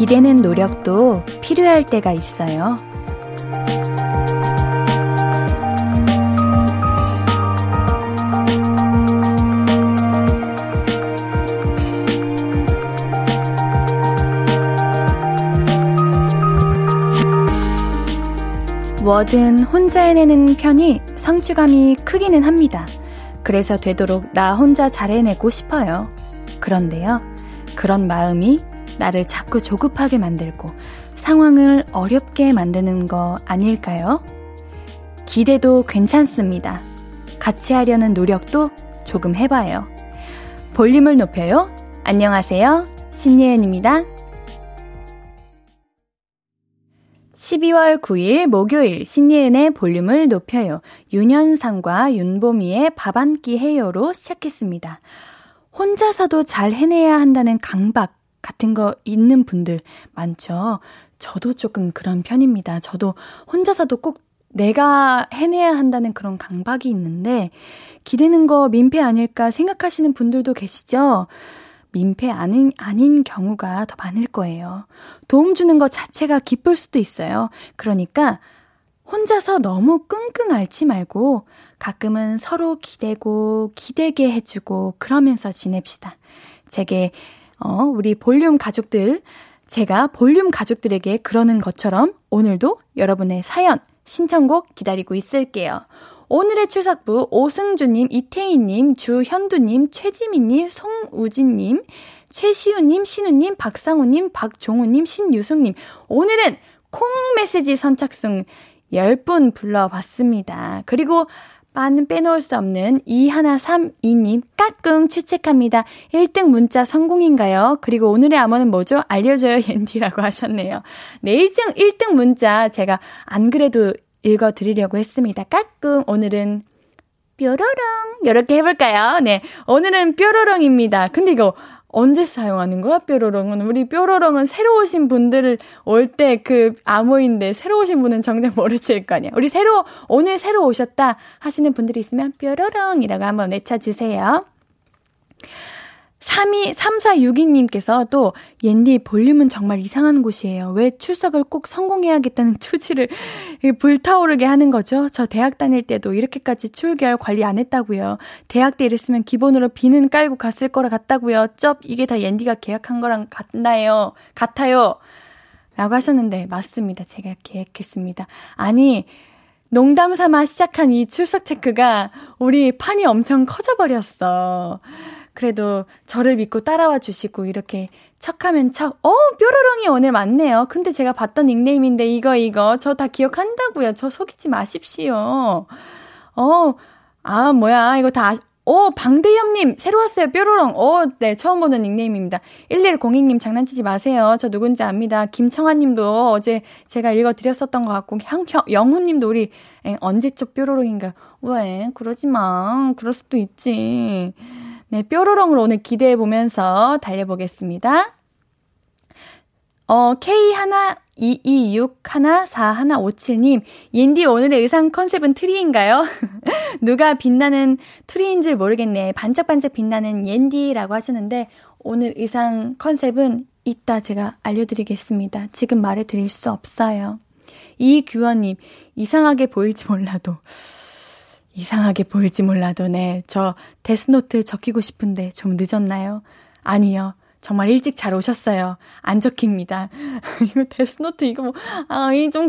기대는 노력도 필요할 때가 있어요. 뭐든 혼자 해내는 편이 성취감이 크기는 합니다. 그래서 되도록 나 혼자 잘 해내고 싶어요. 그런데요, 그런 마음이 나를 자꾸 조급하게 만들고 상황을 어렵게 만드는 거 아닐까요? 기대도 괜찮습니다. 같이 하려는 노력도 조금 해봐요. 볼륨을 높여요. 안녕하세요, 신예은입니다. 12월 9일 목요일 신예은의 볼륨을 높여요. 윤현상과 윤보미의 밥 한 끼 해요로 시작했습니다. 혼자서도 잘 해내야 한다는 강박 같은 거 있는 분들 많죠? 저도 조금 그런 편입니다. 저도 혼자서도 꼭 내가 해내야 한다는 그런 강박이 있는데 기대는 거 민폐 아닐까 생각하시는 분들도 계시죠? 민폐 아닌 경우가 더 많을 거예요. 도움 주는 것 자체가 기쁠 수도 있어요. 그러니까 혼자서 너무 끙끙 앓지 말고 가끔은 서로 기대고 기대게 해주고 그러면서 지냅시다. 우리 볼륨 가족들, 제가 볼륨 가족들에게 그러는 것처럼 오늘도 여러분의 사연, 신청곡 기다리고 있을게요. 오늘의 출석부 오승주님, 이태희님, 주현두님, 최지민님, 송우진님, 최시우님, 신우님, 박상우님, 박종우님, 신유숙님. 오늘은 콩 메시지 선착순 10분 불러봤습니다. 그리고 빼놓을 수 없는 2132님 까꿍 출첵합니다. 1등 문자 성공인가요? 그리고 오늘의 암호는 뭐죠? 알려줘요 옌디라고 하셨네요. 네, 1등 문자 제가 안 그래도 읽어드리려고 했습니다. 까꿍 오늘은 뾰로롱 이렇게 해볼까요? 네, 오늘은 뾰로롱입니다. 근데 이거 언제 사용하는 거야? 뾰로롱은 우리 뾰로롱은 새로 오신 분들 올 때 그 암호인데 새로 오신 분은 정작 모르실 거 아니야. 우리 오늘 새로 오셨다 하시는 분들이 있으면 뾰로롱이라고 한번 외쳐주세요. 3462님께서 또 옌디 볼륨은 정말 이상한 곳이에요. 왜 출석을 꼭 성공해야겠다는 투지를 불타오르게 하는 거죠? 저 대학 다닐 때도 이렇게까지 출결 관리 안 했다고요. 대학 때 이랬으면 기본으로 비는 깔고 갔을 거라 같다고요. 쩝 이게 다 옌디가 계약한 거랑 같아요. 라고 하셨는데 맞습니다. 제가 계획했습니다. 아니 농담 삼아 시작한 이 출석 체크가 우리 판이 엄청 커져버렸어. 그래도 저를 믿고 따라와 주시고 이렇게 척하면 뾰로롱이 오늘 맞네요. 근데 제가 봤던 닉네임인데 이거 저 다 기억한다고요. 저 속이지 마십시오. 이거 다 방대엽님 새로 왔어요. 뾰로롱. 네, 처음 보는 닉네임입니다. 1102님 장난치지 마세요. 저 누군지 압니다. 김청아님도 어제 제가 읽어드렸었던 것 같고 영훈님도 우리 언제쯤 뾰로롱인가. 왜 그러지 마. 그럴 수도 있지. 네, 뾰로롱을 오늘 기대해보면서 달려보겠습니다. K12261414157님, 옌디 오늘의 의상 컨셉은 트리인가요? 누가 빛나는 트리인 줄 모르겠네. 반짝반짝 빛나는 옌디라고 하시는데, 오늘 의상 컨셉은 이따 제가 알려드리겠습니다. 지금 말해드릴 수 없어요. 이규원님, 이상하게 보일지 몰라도, 네, 저 데스노트 적히고 싶은데 좀 늦었나요? 아니요, 정말 일찍 잘 오셨어요. 안 적힙니다. 이거 데스노트 좀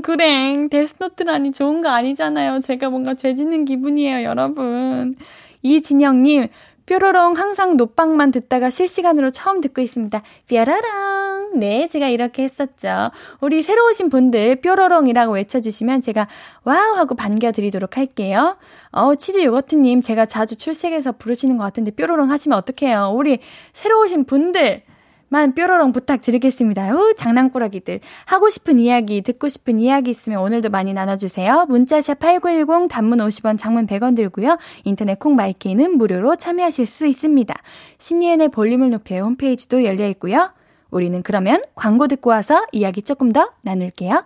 그래. 데스노트라니 좋은 거 아니잖아요. 제가 뭔가 죄짓는 기분이에요, 여러분. 이진영님, 뾰로롱 항상 노빵만 듣다가 실시간으로 처음 듣고 있습니다. 뾰로롱. 네, 제가 이렇게 했었죠. 우리 새로 오신 분들 뾰로롱이라고 외쳐주시면 제가 와우 하고 반겨드리도록 할게요. 치즈 요거트님, 제가 자주 출첵해서 부르시는 것 같은데 뾰로롱 하시면 어떡해요. 우리 새로 오신 분들만 뾰로롱 부탁드리겠습니다. 장난꾸러기들. 하고 싶은 이야기, 듣고 싶은 이야기 있으면 오늘도 많이 나눠주세요. 문자샵 8910, 단문 50원, 장문 100원 들고요. 인터넷 콩마이케이는 무료로 참여하실 수 있습니다. 신예은의 볼륨을 높여 홈페이지도 열려있고요. 우리는 그러면 광고 듣고 와서 이야기 조금 더 나눌게요.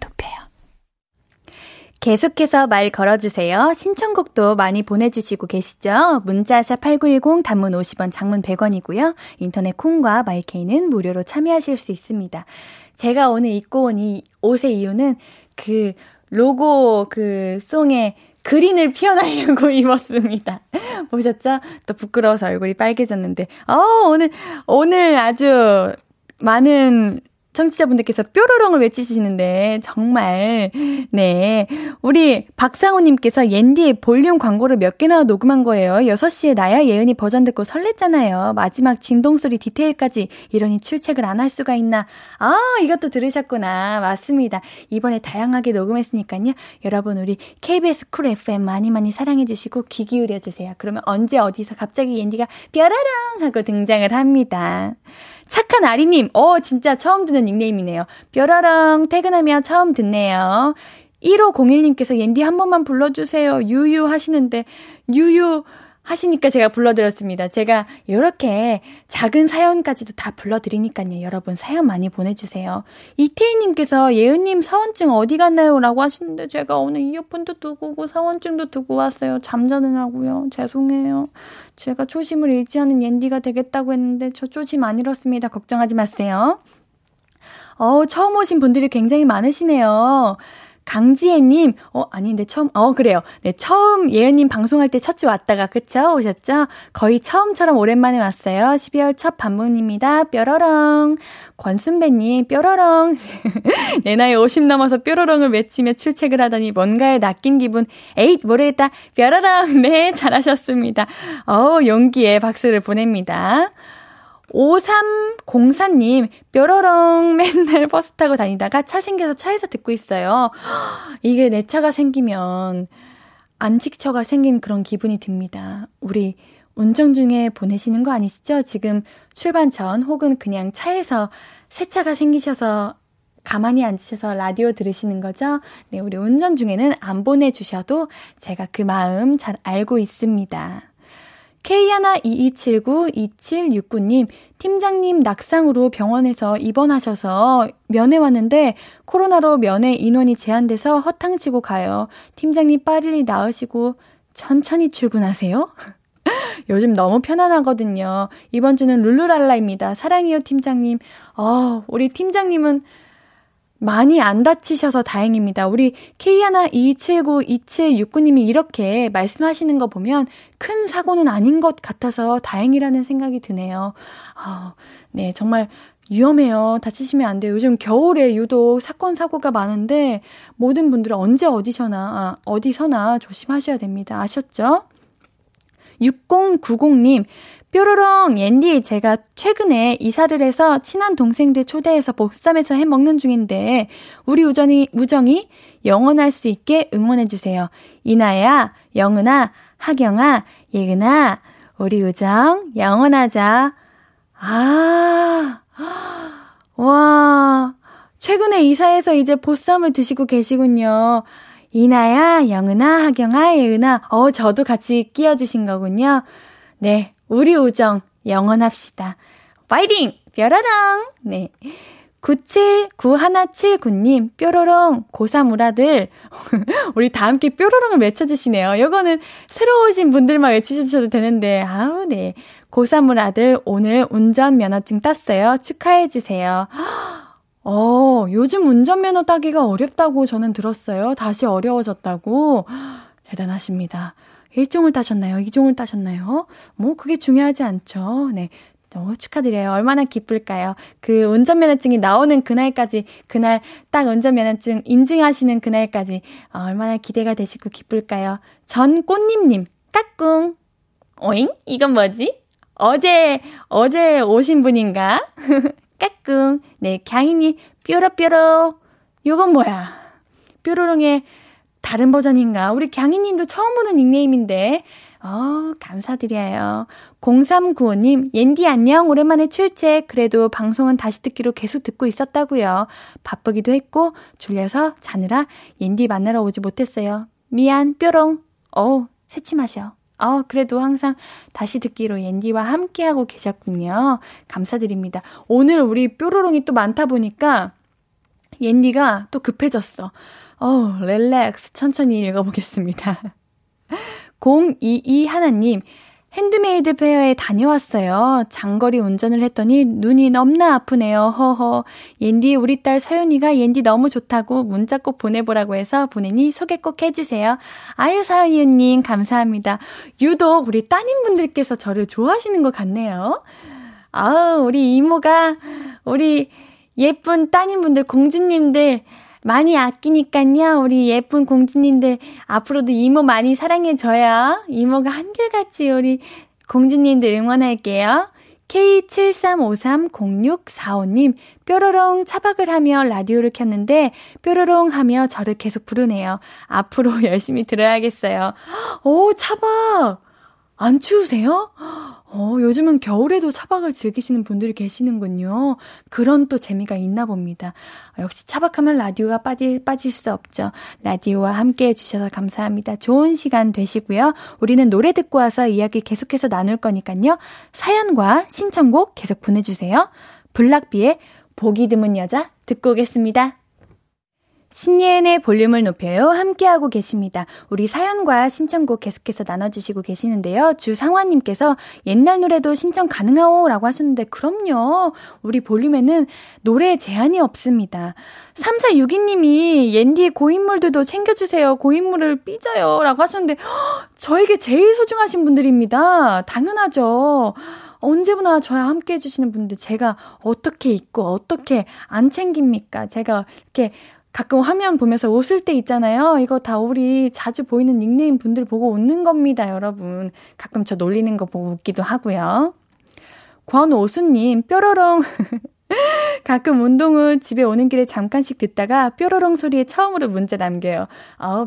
높여요. 계속해서 말 걸어주세요. 신청곡도 많이 보내주시고 계시죠? 문자샵 8910, 단문 50원, 장문 100원이고요. 인터넷 콩과 마이케이는 무료로 참여하실 수 있습니다. 제가 오늘 입고 온 이 옷의 이유는 그 로고 그 송에 그린을 피어나려고 입었습니다. 보셨죠? 또 부끄러워서 얼굴이 빨개졌는데 오늘 아주 많은 청취자분들께서 뾰로롱을 외치시는데 정말 네 우리 박상우님께서 옌디의 볼륨 광고를 몇 개나 녹음한 거예요. 6시에 나야 예은이 버전 듣고 설렜잖아요. 마지막 진동소리 디테일까지 이러니 출첵을 안 할 수가 있나. 아 이것도 들으셨구나. 맞습니다. 이번에 다양하게 녹음했으니까요. 여러분 우리 KBS 쿨 FM 많이 많이 사랑해 주시고 귀 기울여 주세요. 그러면 언제 어디서 갑자기 옌디가 뾰로롱 하고 등장을 합니다. 착한 아리님, 진짜 처음 듣는 닉네임이네요. 뾰라랑 퇴근하며 처음 듣네요. 1501님께서 옌디 한 번만 불러주세요. 유유 하시는데, 유유 하시니까 제가 불러드렸습니다. 제가 이렇게 작은 사연까지도 다 불러드리니까요. 여러분 사연 많이 보내주세요. 이태희님께서 예은님 사원증 어디 갔나요? 라고 하시는데 제가 오늘 이어폰도 두고 오고 사원증도 두고 왔어요. 잠자느라고요. 죄송해요. 제가 초심을 잃지 않은 옌디가 되겠다고 했는데 저 초심 안 잃었습니다. 걱정하지 마세요. 처음 오신 분들이 굉장히 많으시네요. 강지혜님, 처음 예은님 방송할 때 첫 주 왔다가, 그쵸? 오셨죠? 거의 처음처럼 오랜만에 왔어요. 12월 첫 방문입니다. 뾰로롱. 권순배님, 뾰로롱. 내 나이 50 넘어서 뾰로롱을 외치며 출첵을 하다니 뭔가에 낚인 기분. 에잇, 모르겠다. 뾰로롱. 네, 잘하셨습니다. 용기에 박수를 보냅니다. 5304님, 뾰로롱 맨날 버스 타고 다니다가 차 생겨서 차에서 듣고 있어요. 이게 내 차가 생기면 안식처가 생긴 그런 기분이 듭니다. 우리 운전 중에 보내시는 거 아니시죠? 지금 출발 전 혹은 그냥 차에서 새 차가 생기셔서 가만히 앉으셔서 라디오 들으시는 거죠? 네, 우리 운전 중에는 안 보내주셔도 제가 그 마음 잘 알고 있습니다. K122792769님, 팀장님 낙상으로 병원에서 입원하셔서 면회 왔는데 코로나로 면회 인원이 제한돼서 허탕치고 가요. 팀장님 빨리 나으시고 천천히 출근하세요? 요즘 너무 편안하거든요. 이번 주는 룰루랄라입니다. 사랑해요 팀장님. 우리 팀장님은 많이 안 다치셔서 다행입니다. 우리 K122792769님이 이렇게 말씀하시는 거 보면 큰 사고는 아닌 것 같아서 다행이라는 생각이 드네요. 네, 정말 위험해요. 다치시면 안 돼요. 요즘 겨울에 유독 사건, 사고가 많은데 모든 분들은 언제 어디서나 조심하셔야 됩니다. 아셨죠? 6090님. 뾰로롱, 옌디, 제가 최근에 이사를 해서 친한 동생들 초대해서 보쌈에서 해먹는 중인데 우리 우정이 영원할 수 있게 응원해주세요. 이나야, 영은아, 하경아, 예은아, 우리 우정 영원하자. 와, 최근에 이사해서 이제 보쌈을 드시고 계시군요. 이나야, 영은아, 하경아, 예은아, 저도 같이 끼워주신 거군요. 네. 우리 우정 영원합시다. 파이팅! 뾰로롱! 네. 979179님, 뾰로롱, 고사무라들. 우리 다 함께 뾰로롱을 외쳐주시네요. 요거는 새로 오신 분들만 외쳐주셔도 되는데, 네. 고사무라들, 오늘 운전면허증 땄어요. 축하해주세요. 요즘 운전면허 따기가 어렵다고 저는 들었어요. 다시 어려워졌다고. 대단하십니다. 1종을 따셨나요? 2종을 따셨나요? 그게 중요하지 않죠. 네. 너무 축하드려요. 얼마나 기쁠까요? 그 운전면허증이 나오는 그날까지, 그날 딱 운전면허증 인증하시는 그날까지, 얼마나 기대가 되시고 기쁠까요? 전 꽃님님, 까꿍. 오잉? 이건 뭐지? 어제 오신 분인가? 까꿍. 네, 갱이님, 뾰로뾰로. 요건 뭐야? 뾰로롱의 다른 버전인가? 우리 갱이님도 처음 보는 닉네임인데 감사드려요. 0395님, 옌디 안녕, 오랜만에 출첵. 그래도 방송은 다시 듣기로 계속 듣고 있었다고요. 바쁘기도 했고 졸려서 자느라 옌디 만나러 오지 못했어요. 미안 뾰롱. 어우, 새침하셔. 그래도 항상 다시 듣기로 옌디와 함께하고 계셨군요. 감사드립니다. 오늘 우리 뾰로롱이 또 많다 보니까 옌디가 또 급해졌어. 릴렉스 천천히 읽어보겠습니다. 022 하나님, 핸드메이드 페어에 다녀왔어요. 장거리 운전을 했더니 눈이 넘나 아프네요. 허허. 옌디 우리 딸 서윤이가 옌디 너무 좋다고 문자 꼭 보내보라고 해서 보내니 소개 꼭 해주세요. 아유 서윤이님 감사합니다. 유독 우리 따님분들께서 저를 좋아하시는 것 같네요. 우리 이모가 우리 예쁜 따님분들 공주님들 많이 아끼니까요. 우리 예쁜 공주님들 앞으로도 이모 많이 사랑해줘요. 이모가 한결같이 우리 공주님들 응원할게요. K73530645님 뾰로롱 차박을 하며 라디오를 켰는데 뾰로롱 하며 저를 계속 부르네요. 앞으로 열심히 들어야겠어요. 차박! 안 추우세요? 요즘은 겨울에도 차박을 즐기시는 분들이 계시는군요. 그런 또 재미가 있나 봅니다. 역시 차박하면 라디오가 빠질 수 없죠. 라디오와 함께 해주셔서 감사합니다. 좋은 시간 되시고요. 우리는 노래 듣고 와서 이야기 계속해서 나눌 거니까요. 사연과 신청곡 계속 보내주세요. 블락비의 보기 드문 여자 듣고 오겠습니다. 신예은의 볼륨을 높여요. 함께하고 계십니다. 우리 사연과 신청곡 계속해서 나눠주시고 계시는데요. 주상화님께서 옛날 노래도 신청 가능하오? 라고 하셨는데 그럼요. 우리 볼륨에는 노래에 제한이 없습니다. 3462님이 옌디 고인물들도 챙겨주세요. 고인물을 삐져요. 라고 하셨는데 저에게 제일 소중하신 분들입니다. 당연하죠. 언제나 저와 함께 해주시는 분들 제가 어떻게 잊고 어떻게 안 챙깁니까? 제가 이렇게 가끔 화면 보면서 웃을 때 있잖아요. 이거 다 우리 자주 보이는 닉네임 분들 보고 웃는 겁니다, 여러분. 가끔 저 놀리는 거 보고 웃기도 하고요. 권오수님, 뾰로롱. 가끔 운동 후 집에 오는 길에 잠깐씩 듣다가 뾰로롱 소리에 처음으로 문자 남겨요.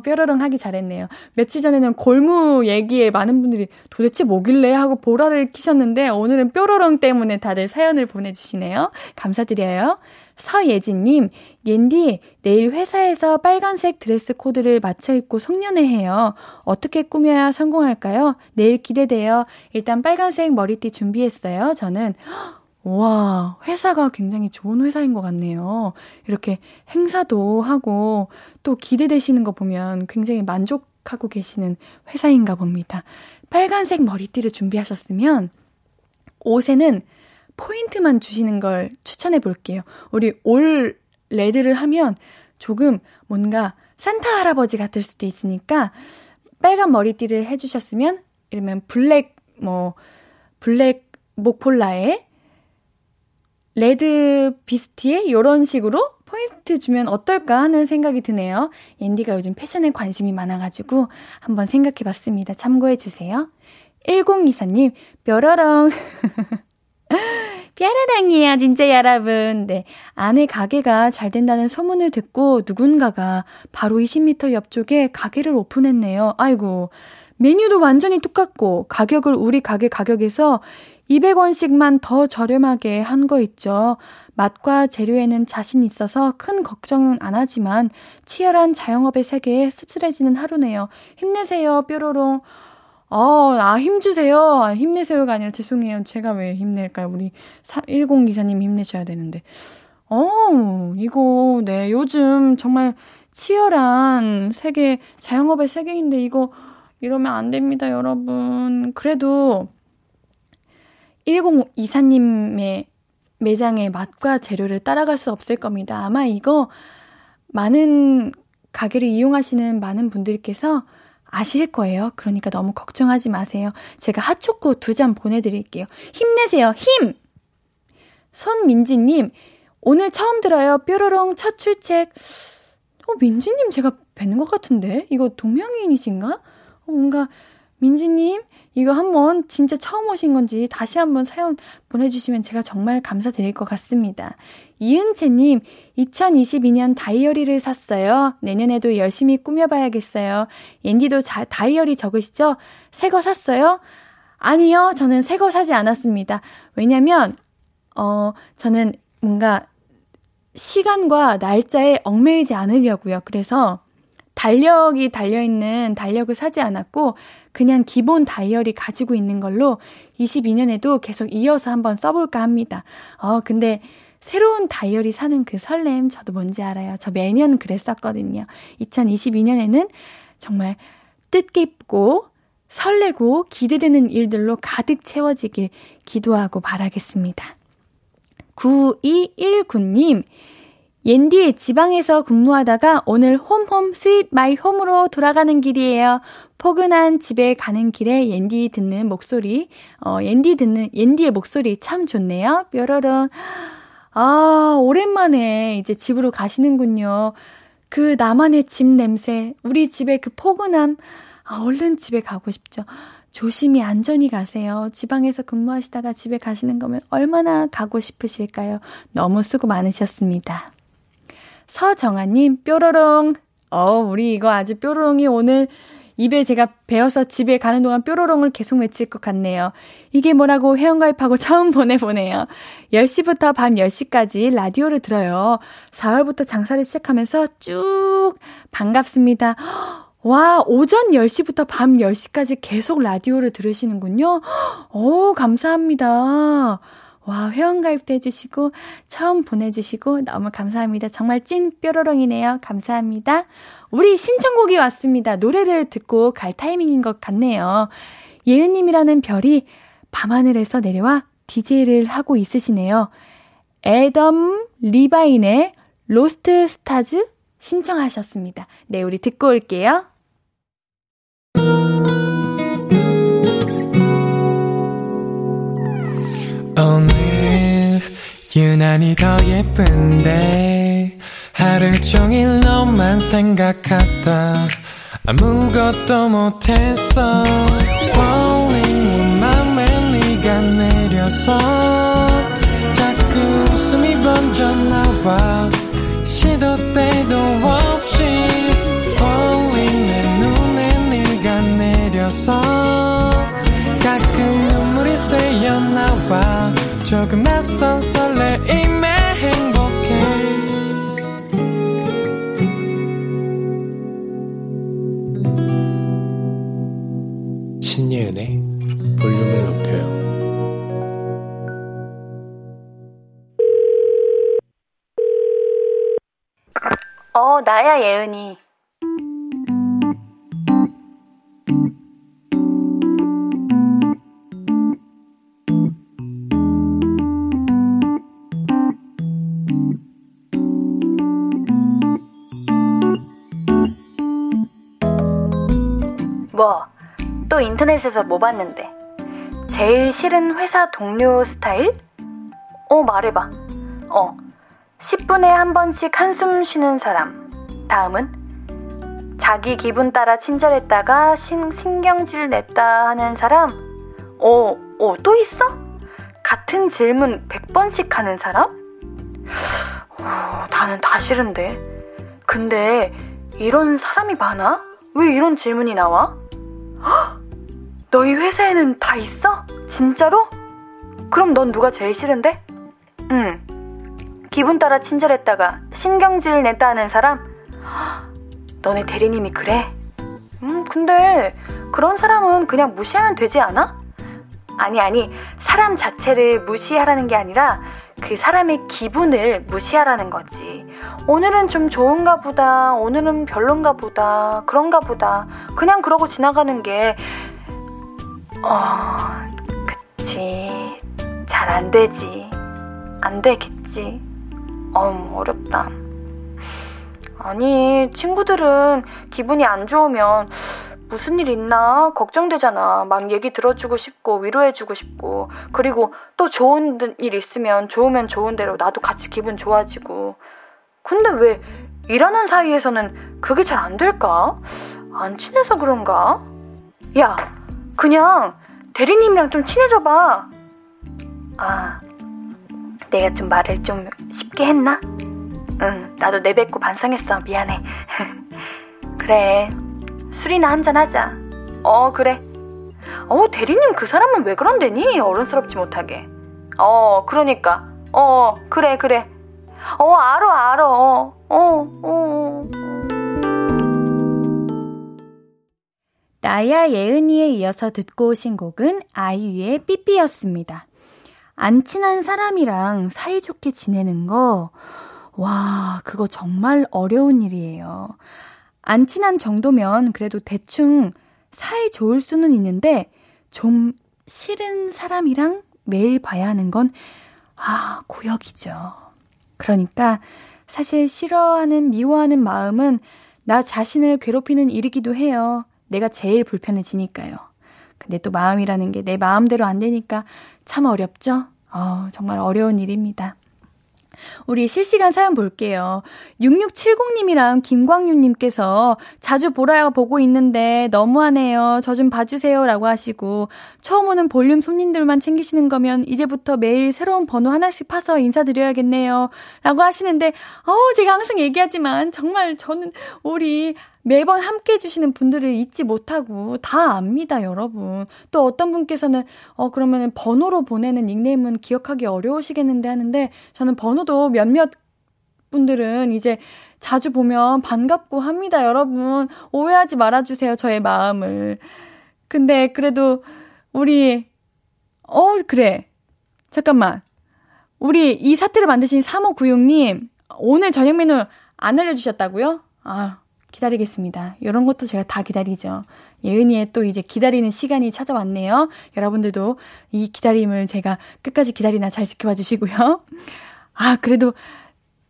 뾰로롱 하기 잘했네요. 며칠 전에는 골무 얘기에 많은 분들이 도대체 뭐길래 하고 보라를 키셨는데 오늘은 뾰로롱 때문에 다들 사연을 보내주시네요. 감사드려요. 서예진님, 옌디 내일 회사에서 빨간색 드레스 코드를 맞춰 입고 송년회해요. 어떻게 꾸며야 성공할까요? 내일 기대돼요. 일단 빨간색 머리띠 준비했어요. 저는 와, 회사가 굉장히 좋은 회사인 것 같네요. 이렇게 행사도 하고 또 기대되시는 거 보면 굉장히 만족하고 계시는 회사인가 봅니다. 빨간색 머리띠를 준비하셨으면 옷에는 포인트만 주시는 걸 추천해 볼게요. 우리 올 레드를 하면 조금 뭔가 산타 할아버지 같을 수도 있으니까 빨간 머리띠를 해주셨으면 이러면 블랙 목폴라에 레드 비스티에 이런 식으로 포인트 주면 어떨까 하는 생각이 드네요. 옌디가 요즘 패션에 관심이 많아가지고 한번 생각해봤습니다. 참고해주세요. 1024님 뾰로롱 뾰로롱이에요 진짜 여러분. 네, 아내 가게가 잘 된다는 소문을 듣고 누군가가 바로 20m 옆쪽에 가게를 오픈했네요. 아이고 메뉴도 완전히 똑같고 가격을 우리 가게 가격에서 200원씩만 더 저렴하게 한 거 있죠. 맛과 재료에는 자신 있어서 큰 걱정은 안 하지만 치열한 자영업의 세계에 씁쓸해지는 하루네요. 힘내세요, 뾰로롱. 힘주세요. 힘내세요가 아니라 죄송해요. 제가 왜 힘낼까요? 우리 1024님 힘내셔야 되는데. 이거 네 요즘 정말 치열한 세계 자영업의 세계인데 이거 이러면 안 됩니다, 여러분. 그래도 1024님의 매장의 맛과 재료를 따라갈 수 없을 겁니다. 아마 이거 많은 가게를 이용하시는 많은 분들께서 아실 거예요. 그러니까 너무 걱정하지 마세요. 제가 핫초코 2잔 보내드릴게요. 힘내세요. 힘! 손민지님, 오늘 처음 들어요. 뾰로롱 첫 출첵. 민지님 제가 뵈는 것 같은데? 이거 동명이인이신가? 뭔가 민지님 이거 한번 진짜 처음 오신 건지 다시 한번 사연 보내주시면 제가 정말 감사드릴 것 같습니다. 이은채님, 2022년 다이어리를 샀어요. 내년에도 열심히 꾸며봐야겠어요. 옌디도 다이어리 적으시죠? 새 거 샀어요? 아니요, 저는 새 거 사지 않았습니다. 왜냐면 저는 뭔가 시간과 날짜에 얽매이지 않으려고요. 그래서 달력이 달려있는 달력을 사지 않았고 그냥 기본 다이어리 가지고 있는 걸로 22년에도 계속 이어서 한번 써볼까 합니다. 근데 새로운 다이어리 사는 그 설렘 저도 뭔지 알아요. 저 매년 그랬었거든요. 2022년에는 정말 뜻깊고 설레고 기대되는 일들로 가득 채워지길 기도하고 바라겠습니다. 9219님, 옌디 지방에서 근무하다가 오늘 홈홈 스윗 마이 홈으로 돌아가는 길이에요. 포근한 집에 가는 길에 옌디 듣는 목소리, 옌디의 목소리 참 좋네요. 뾰로롱. 아, 오랜만에 이제 집으로 가시는군요. 그 나만의 집 냄새, 우리 집의 그 포근함, 아, 얼른 집에 가고 싶죠. 조심히 안전히 가세요. 지방에서 근무하시다가 집에 가시는 거면 얼마나 가고 싶으실까요? 너무 수고 많으셨습니다. 서정아님, 뾰로롱. 우리 이거 아주 뾰로롱이 오늘 입에 제가 베어서 집에 가는 동안 뾰로롱을 계속 외칠 것 같네요. 이게 뭐라고 회원가입하고 처음 보내보네요. 10시부터 밤 10시까지 라디오를 들어요. 4월부터 장사를 시작하면서 쭉 반갑습니다. 와, 오전 10시부터 밤 10시까지 계속 라디오를 들으시는군요. 감사합니다. 와, 회원가입도 해주시고 처음 보내주시고 너무 감사합니다. 정말 찐 뾰로롱이네요. 감사합니다. 우리 신청곡이 왔습니다. 노래를 듣고 갈 타이밍인 것 같네요. 예은님이라는 별이 밤하늘에서 내려와 DJ를 하고 있으시네요. 애덤 리바인의 로스트 스타즈 신청하셨습니다. 네, 우리 듣고 올게요. 오늘 유난히 더 예쁜데 하루 종일 너만 생각하다 아무것도 못했어. Falling 내 맘에 네가 내려서 자꾸 웃음이 번져 나와 시도 때도 없이 Falling 내 눈에 네가 내려서 가끔 눈물이 새어나와 조금 낯선 설레임에 행복해. 신예은의 볼륨을 높여요. 나야 예은이. 뭐, 또 인터넷에서 뭐 봤는데? 제일 싫은 회사 동료 스타일? 말해봐. 10분에 한 번씩 한숨 쉬는 사람. 다음은 자기 기분 따라 친절했다가 신경질 냈다 하는 사람. 또 있어? 같은 질문 100번씩 하는 사람? 나는 다 싫은데. 근데 이런 사람이 많아? 왜 이런 질문이 나와? 헉! 너희 회사에는 다 있어? 진짜로? 그럼 넌 누가 제일 싫은데? 응, 기분 따라 친절했다가 신경질 냈다 하는 사람? 너네 대리님이 그래? 근데 그런 사람은 그냥 무시하면 되지 않아? 아니, 사람 자체를 무시하라는 게 아니라 그 사람의 기분을 무시하라는 거지. 오늘은 좀 좋은가 보다, 오늘은 별론가 보다, 그런가 보다, 그냥 그러고 지나가는 게 그치, 잘 안 되지, 안 되겠지. 어렵다. 아니, 친구들은 기분이 안 좋으면 무슨 일 있나 걱정되잖아. 막 얘기 들어주고 싶고 위로해주고 싶고, 그리고 또 좋은 일 있으면 좋으면 좋은 대로 나도 같이 기분 좋아지고. 근데 왜 일하는 사이에서는 그게 잘 안 될까? 안 친해서 그런가? 야, 그냥 대리님이랑 좀 친해져봐. 내가 좀 말을 좀 쉽게 했나? 응, 나도 내뱉고 반성했어. 미안해. 그래, 술이나 한잔하자. 그래. 대리님 그 사람은 왜 그런데니? 어른스럽지 못하게. 그러니까. 그래. 알어. 나야 예은이에 이어서 듣고 오신 곡은 아이유의 삐삐였습니다. 안 친한 사람이랑 사이좋게 지내는 거, 와, 그거 정말 어려운 일이에요. 안 친한 정도면 그래도 대충 사이좋을 수는 있는데 좀 싫은 사람이랑 매일 봐야 하는 건 아, 고역이죠. 그러니까 사실 싫어하는, 미워하는 마음은 나 자신을 괴롭히는 일이기도 해요. 내가 제일 불편해지니까요. 근데 또 마음이라는 게 내 마음대로 안 되니까 참 어렵죠? 정말 어려운 일입니다. 우리 실시간 사연 볼게요. 6670님이랑 김광윤님께서 자주 보라야 보고 있는데 너무하네요. 저 좀 봐주세요 라고 하시고, 처음 오는 볼륨 손님들만 챙기시는 거면 이제부터 매일 새로운 번호 하나씩 파서 인사드려야겠네요 라고 하시는데, 제가 항상 얘기하지만 정말 저는 우리 매번 함께 해주시는 분들을 잊지 못하고 다 압니다, 여러분. 또 어떤 분께서는 그러면 번호로 보내는 닉네임은 기억하기 어려우시겠는데 하는데, 저는 번호도 몇몇 분들은 이제 자주 보면 반갑고 합니다, 여러분. 오해하지 말아주세요, 저의 마음을. 근데 그래도 우리 그래, 잠깐만, 우리 이 사태를 만드신 3596님 오늘 저녁 메뉴 안 알려주셨다고요? 기다리겠습니다. 이런 것도 제가 다 기다리죠. 예은이의 또 이제 기다리는 시간이 찾아왔네요. 여러분들도 이 기다림을 제가 끝까지 기다리나 잘 지켜봐 주시고요. 그래도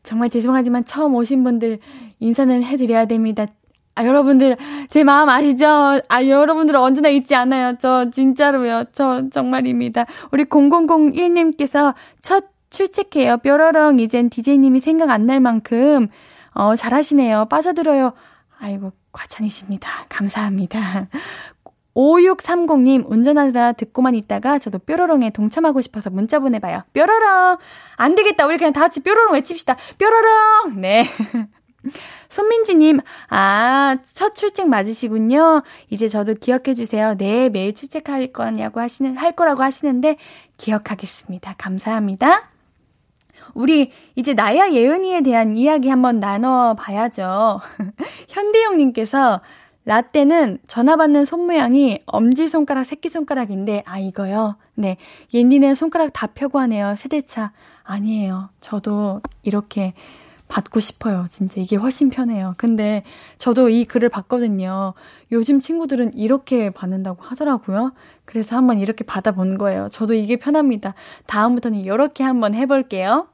정말 죄송하지만 처음 오신 분들 인사는 해드려야 됩니다. 여러분들 제 마음 아시죠? 여러분들 언제나 잊지 않아요. 저 진짜로요. 저 정말입니다. 우리 0001님께서 첫 출첵해요. 뾰로롱, 이젠 DJ님이 생각 안 날 만큼 잘하시네요. 빠져들어요. 아이고, 과찬이십니다. 감사합니다. 5630님, 운전하느라 듣고만 있다가 저도 뾰로롱에 동참하고 싶어서 문자 보내봐요. 뾰로롱! 안 되겠다. 우리 그냥 다 같이 뾰로롱 외칩시다. 뾰로롱! 네. 손민지님, 첫 출첵 맞으시군요. 이제 저도 기억해주세요. 네, 매일 출첵할 거냐고 할 거라고 하시는데, 기억하겠습니다. 감사합니다. 우리 이제 나야 예은이에 대한 이야기 한번 나눠봐야죠. 현대용님께서 라떼는 전화 받는 손모양이 엄지손가락, 새끼손가락인데 이거요? 네, 옌디는 손가락 다 펴고 하네요. 세대차. 아니에요. 저도 이렇게 받고 싶어요. 진짜 이게 훨씬 편해요. 근데 저도 이 글을 봤거든요. 요즘 친구들은 이렇게 받는다고 하더라고요. 그래서 한번 이렇게 받아본 거예요. 저도 이게 편합니다. 다음부터는 이렇게 한번 해볼게요.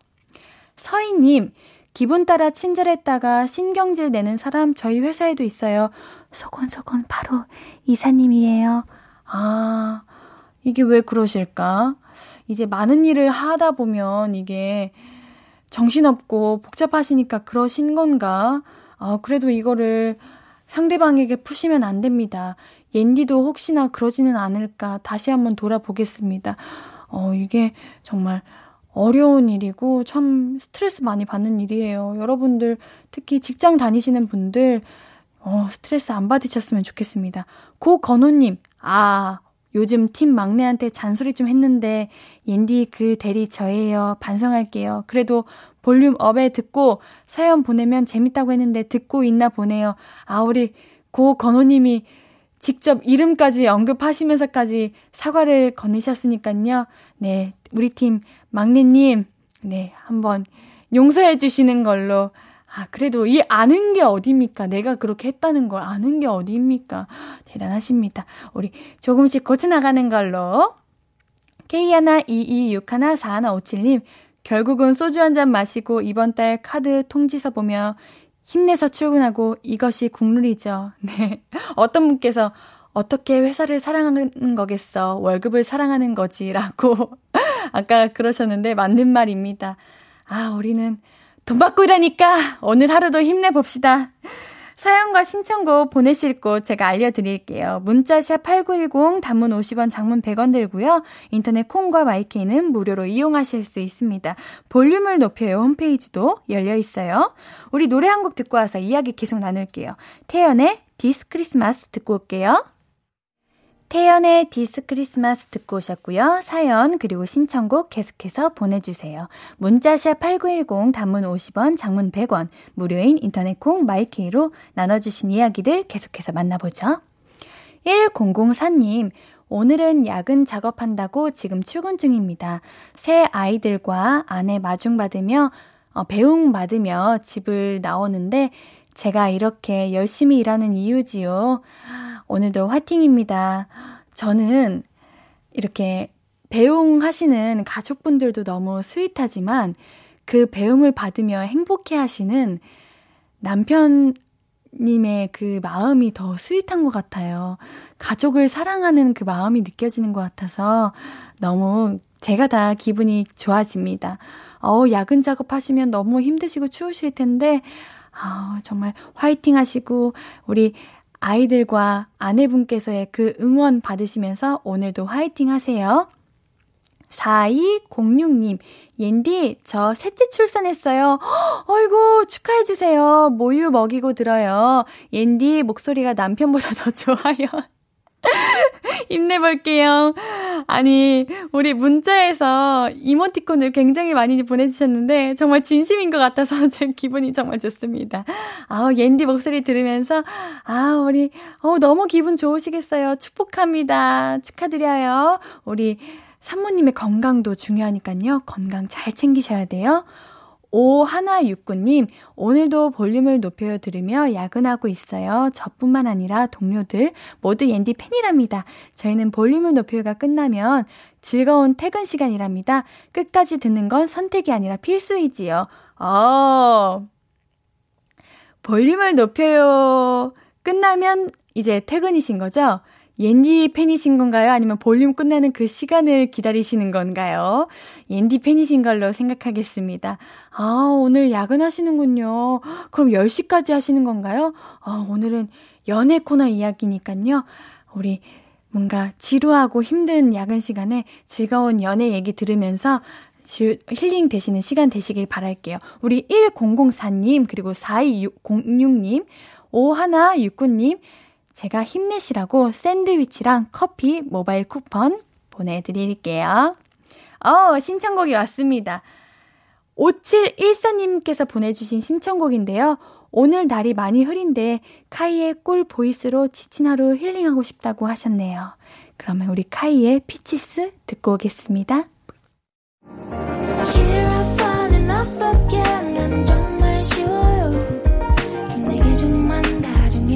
서희님, 기분 따라 친절했다가 신경질 내는 사람 저희 회사에도 있어요. 소곤소곤 바로 이사님이에요. 이게 왜 그러실까? 이제 많은 일을 하다 보면 이게 정신없고 복잡하시니까 그러신 건가? 그래도 이거를 상대방에게 푸시면 안 됩니다. 옌디도 혹시나 그러지는 않을까 다시 한번 돌아보겠습니다. 이게 정말 어려운 일이고 참 스트레스 많이 받는 일이에요. 여러분들, 특히 직장 다니시는 분들 스트레스 안 받으셨으면 좋겠습니다. 고건호님, 요즘 팀 막내한테 잔소리 좀 했는데 옌디 그 대리 저예요. 반성할게요. 그래도 볼륨 업에 듣고 사연 보내면 재밌다고 했는데 듣고 있나 보네요. 우리 고건호님이 직접 이름까지 언급하시면서까지 사과를 건네셨으니까요. 네, 우리 팀 막내님, 네, 한번 용서해 주시는 걸로. 그래도 이 아는 게 어딥니까? 내가 그렇게 했다는 걸 아는 게 어딥니까? 대단하십니다. 우리 조금씩 고쳐나가는 걸로. K12261414157님, 결국은 소주 한잔 마시고 이번 달 카드 통지서 보며 힘내서 출근하고 이것이 국룰이죠. 네. 어떤 분께서 어떻게 회사를 사랑하는 거겠어? 월급을 사랑하는 거지라고 아까 그러셨는데 맞는 말입니다. 우리는 돈 받고 일하니까 오늘 하루도 힘내봅시다. 사연과 신청곡 보내실 곳 제가 알려드릴게요. 문자샵 8910, 단문 50원, 장문 100원 들고요. 인터넷 콩과 마이케이는 무료로 이용하실 수 있습니다. 볼륨을 높여요 홈페이지도 열려 있어요. 우리 노래 한 곡 듣고 와서 이야기 계속 나눌게요. 태연의 디스 크리스마스 듣고 올게요. 태연의 디스 크리스마스 듣고 오셨고요. 사연 그리고 신청곡 계속해서 보내주세요. 문자샵 8910, 단문 50원, 장문 100원, 무료인 인터넷 콩 마이케이로 나눠주신 이야기들 계속해서 만나보죠. 1004님, 오늘은 야근 작업한다고 지금 출근 중입니다. 새 아이들과 아내 마중받으며 배웅받으며 집을 나오는데 제가 이렇게 열심히 일하는 이유지요. 오늘도 화팅입니다. 저는 이렇게 배웅하시는 가족분들도 너무 스윗하지만 그 배웅을 받으며 행복해하시는 남편님의 그 마음이 더 스윗한 것 같아요. 가족을 사랑하는 그 마음이 느껴지는 것 같아서 너무 제가 다 기분이 좋아집니다. 야근 작업하시면 너무 힘드시고 추우실 텐데 정말 화이팅 하시고 우리 아이들과 아내분께서의 그 응원 받으시면서 오늘도 화이팅 하세요. 4206님, 옌디, 저 셋째 출산했어요. 어이구, 축하해주세요. 모유 먹이고 들어요. 옌디, 목소리가 남편보다 더 좋아요. 힘내볼게요. 아니, 우리 문자에서 이모티콘을 굉장히 많이 보내주셨는데 정말 진심인 것 같아서 제 기분이 정말 좋습니다. 옌디 목소리 들으면서 우리 너무 기분 좋으시겠어요. 축복합니다. 축하드려요. 우리 산모님의 건강도 중요하니까요. 건강 잘 챙기셔야 돼요. 5169님, 오늘도 볼륨을 높여 들으며 야근하고 있어요. 저뿐만 아니라 동료들 모두 옌디 팬이랍니다. 저희는 볼륨을 높여가 끝나면 즐거운 퇴근 시간이랍니다. 끝까지 듣는 건 선택이 아니라 필수이지요. 볼륨을 높여요. 끝나면 이제 퇴근이신 거죠? 옌디 팬이신 건가요? 아니면 볼륨 끝나는 그 시간을 기다리시는 건가요? 옌디 팬이신 걸로 생각하겠습니다. 오늘 야근하시는군요. 그럼 10시까지 하시는 건가요? 오늘은 연애 코너 이야기니까요. 우리 뭔가 지루하고 힘든 야근 시간에 즐거운 연애 얘기 들으면서 힐링 되시는 시간 되시길 바랄게요. 우리 1004님, 그리고 4206님, 5169님, 제가 힘내시라고 샌드위치랑 커피 모바일 쿠폰 보내드릴게요. 신청곡이 왔습니다. 5714님께서 보내주신 신청곡인데요. 오늘 날이 많이 흐린데 카이의 꿀 보이스로 지친 하루 힐링하고 싶다고 하셨네요. 그러면 우리 카이의 피치스 듣고 오겠습니다.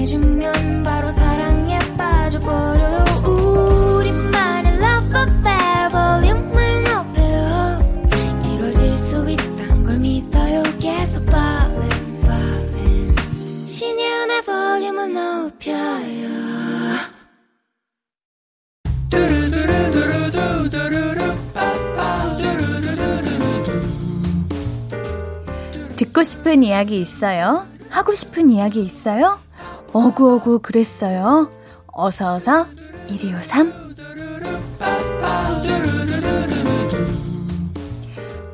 주면 바로 사랑에 빠져버려. 우리만의 love affair, 볼륨을 높여요. 이루어질 수 있단 걸 믿어요. 계속 falling, falling. 신예은의 볼륨을 높여요. 듣고 싶은 이야기 있어요? 하고 싶은 이야기 있어요? 어구어구 그랬어요. 어서어서 1253.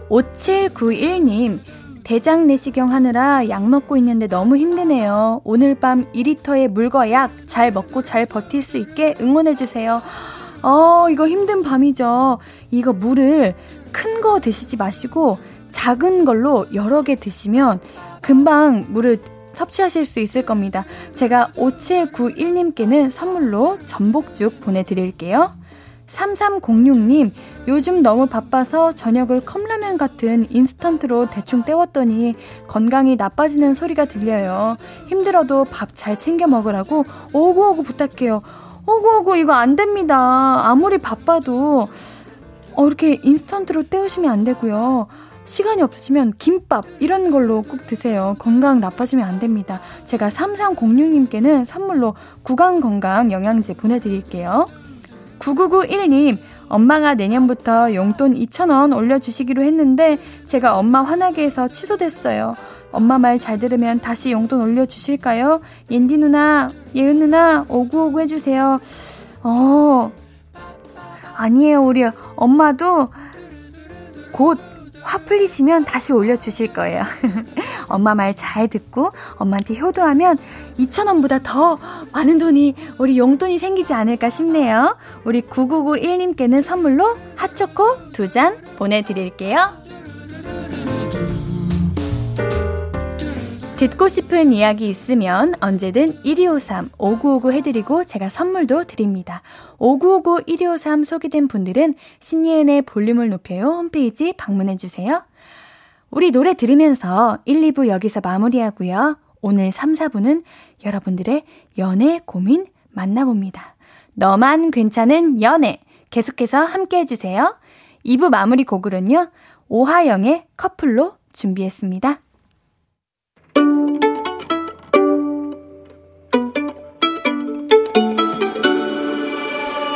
5791님, 대장 내시경 하느라 약 먹고 있는데 너무 힘드네요. 오늘 밤 2리터의 물과 약 잘 먹고 잘 버틸 수 있게 응원해주세요. 이거 힘든 밤이죠. 이거 물을 큰 거 드시지 마시고 작은 걸로 여러 개 드시면 금방 물을 섭취하실 수 있을 겁니다. 제가 5791님께는 선물로 전복죽 보내드릴게요. 3306님, 요즘 너무 바빠서 저녁을 컵라면 같은 인스턴트로 대충 때웠더니 건강이 나빠지는 소리가 들려요. 힘들어도 밥 잘 챙겨 먹으라고 오구오구 부탁해요. 오구오구 이거 안 됩니다. 아무리 바빠도 이렇게 인스턴트로 때우시면 안 되고요. 시간이 없으시면 김밥 이런 걸로 꼭 드세요. 건강 나빠지면 안 됩니다. 제가 3306님께는 선물로 구강건강 영양제 보내드릴게요. 9991님, 엄마가 내년부터 용돈 2,000원 올려주시기로 했는데 제가 엄마 화나게 해서 취소됐어요. 엄마 말 잘 들으면 다시 용돈 올려주실까요? 옌디 누나, 예은 누나, 오구오구 해주세요. 아니에요. 우리 엄마도 곧 화 풀리시면 다시 올려주실 거예요. 엄마 말 잘 듣고 엄마한테 효도하면 2,000원보다 더 많은 돈이, 우리 용돈이 생기지 않을까 싶네요. 우리 9991님께는 선물로 핫초코 2잔 보내드릴게요. 듣고 싶은 이야기 있으면 언제든 1253-5959 해드리고 제가 선물도 드립니다. 5959-1253 소개된 분들은 신예은의 볼륨을 높여요 홈페이지 방문해주세요. 우리 노래 들으면서 1, 2부 여기서 마무리하고요. 오늘 3, 4부는 여러분들의 연애 고민 만나봅니다. 너만 괜찮은 연애 계속해서 함께 해주세요. 2부 마무리 곡으로는요. 오하영의 커플로 준비했습니다.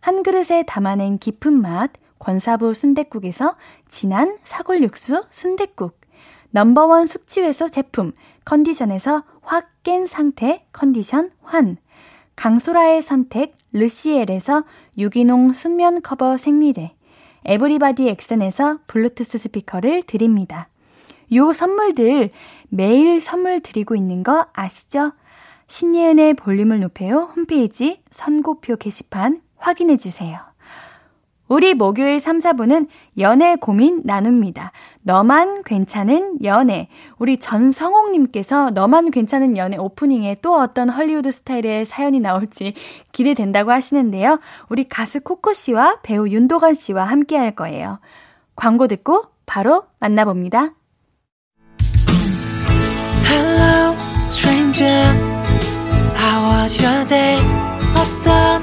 한 그릇에 담아낸 깊은 맛 권사부 순댓국에서 진한 사골육수 순댓국, 넘버원 숙취해소 제품 컨디션에서 확 깬 상태 컨디션 환, 강소라의 선택 르시엘에서 유기농 순면 커버 생리대, 에브리바디 엑센에서 블루투스 스피커를 드립니다. 요 선물들 매일 선물 드리고 있는 거 아시죠? 신예은의 볼륨을 높여요 홈페이지 선고표 게시판 확인해주세요. 우리 목요일 3, 4부는 연애 고민 나눕니다. 너만 괜찮은 연애. 우리 전성옥님께서 너만 괜찮은 연애 오프닝에 또 어떤 헐리우드 스타일의 사연이 나올지 기대된다고 하시는데요. 우리 가수 코코씨와 배우 윤도건씨와 함께 할 거예요. 광고 듣고 바로 만나봅니다. Hello, stranger. How was your day? 어떤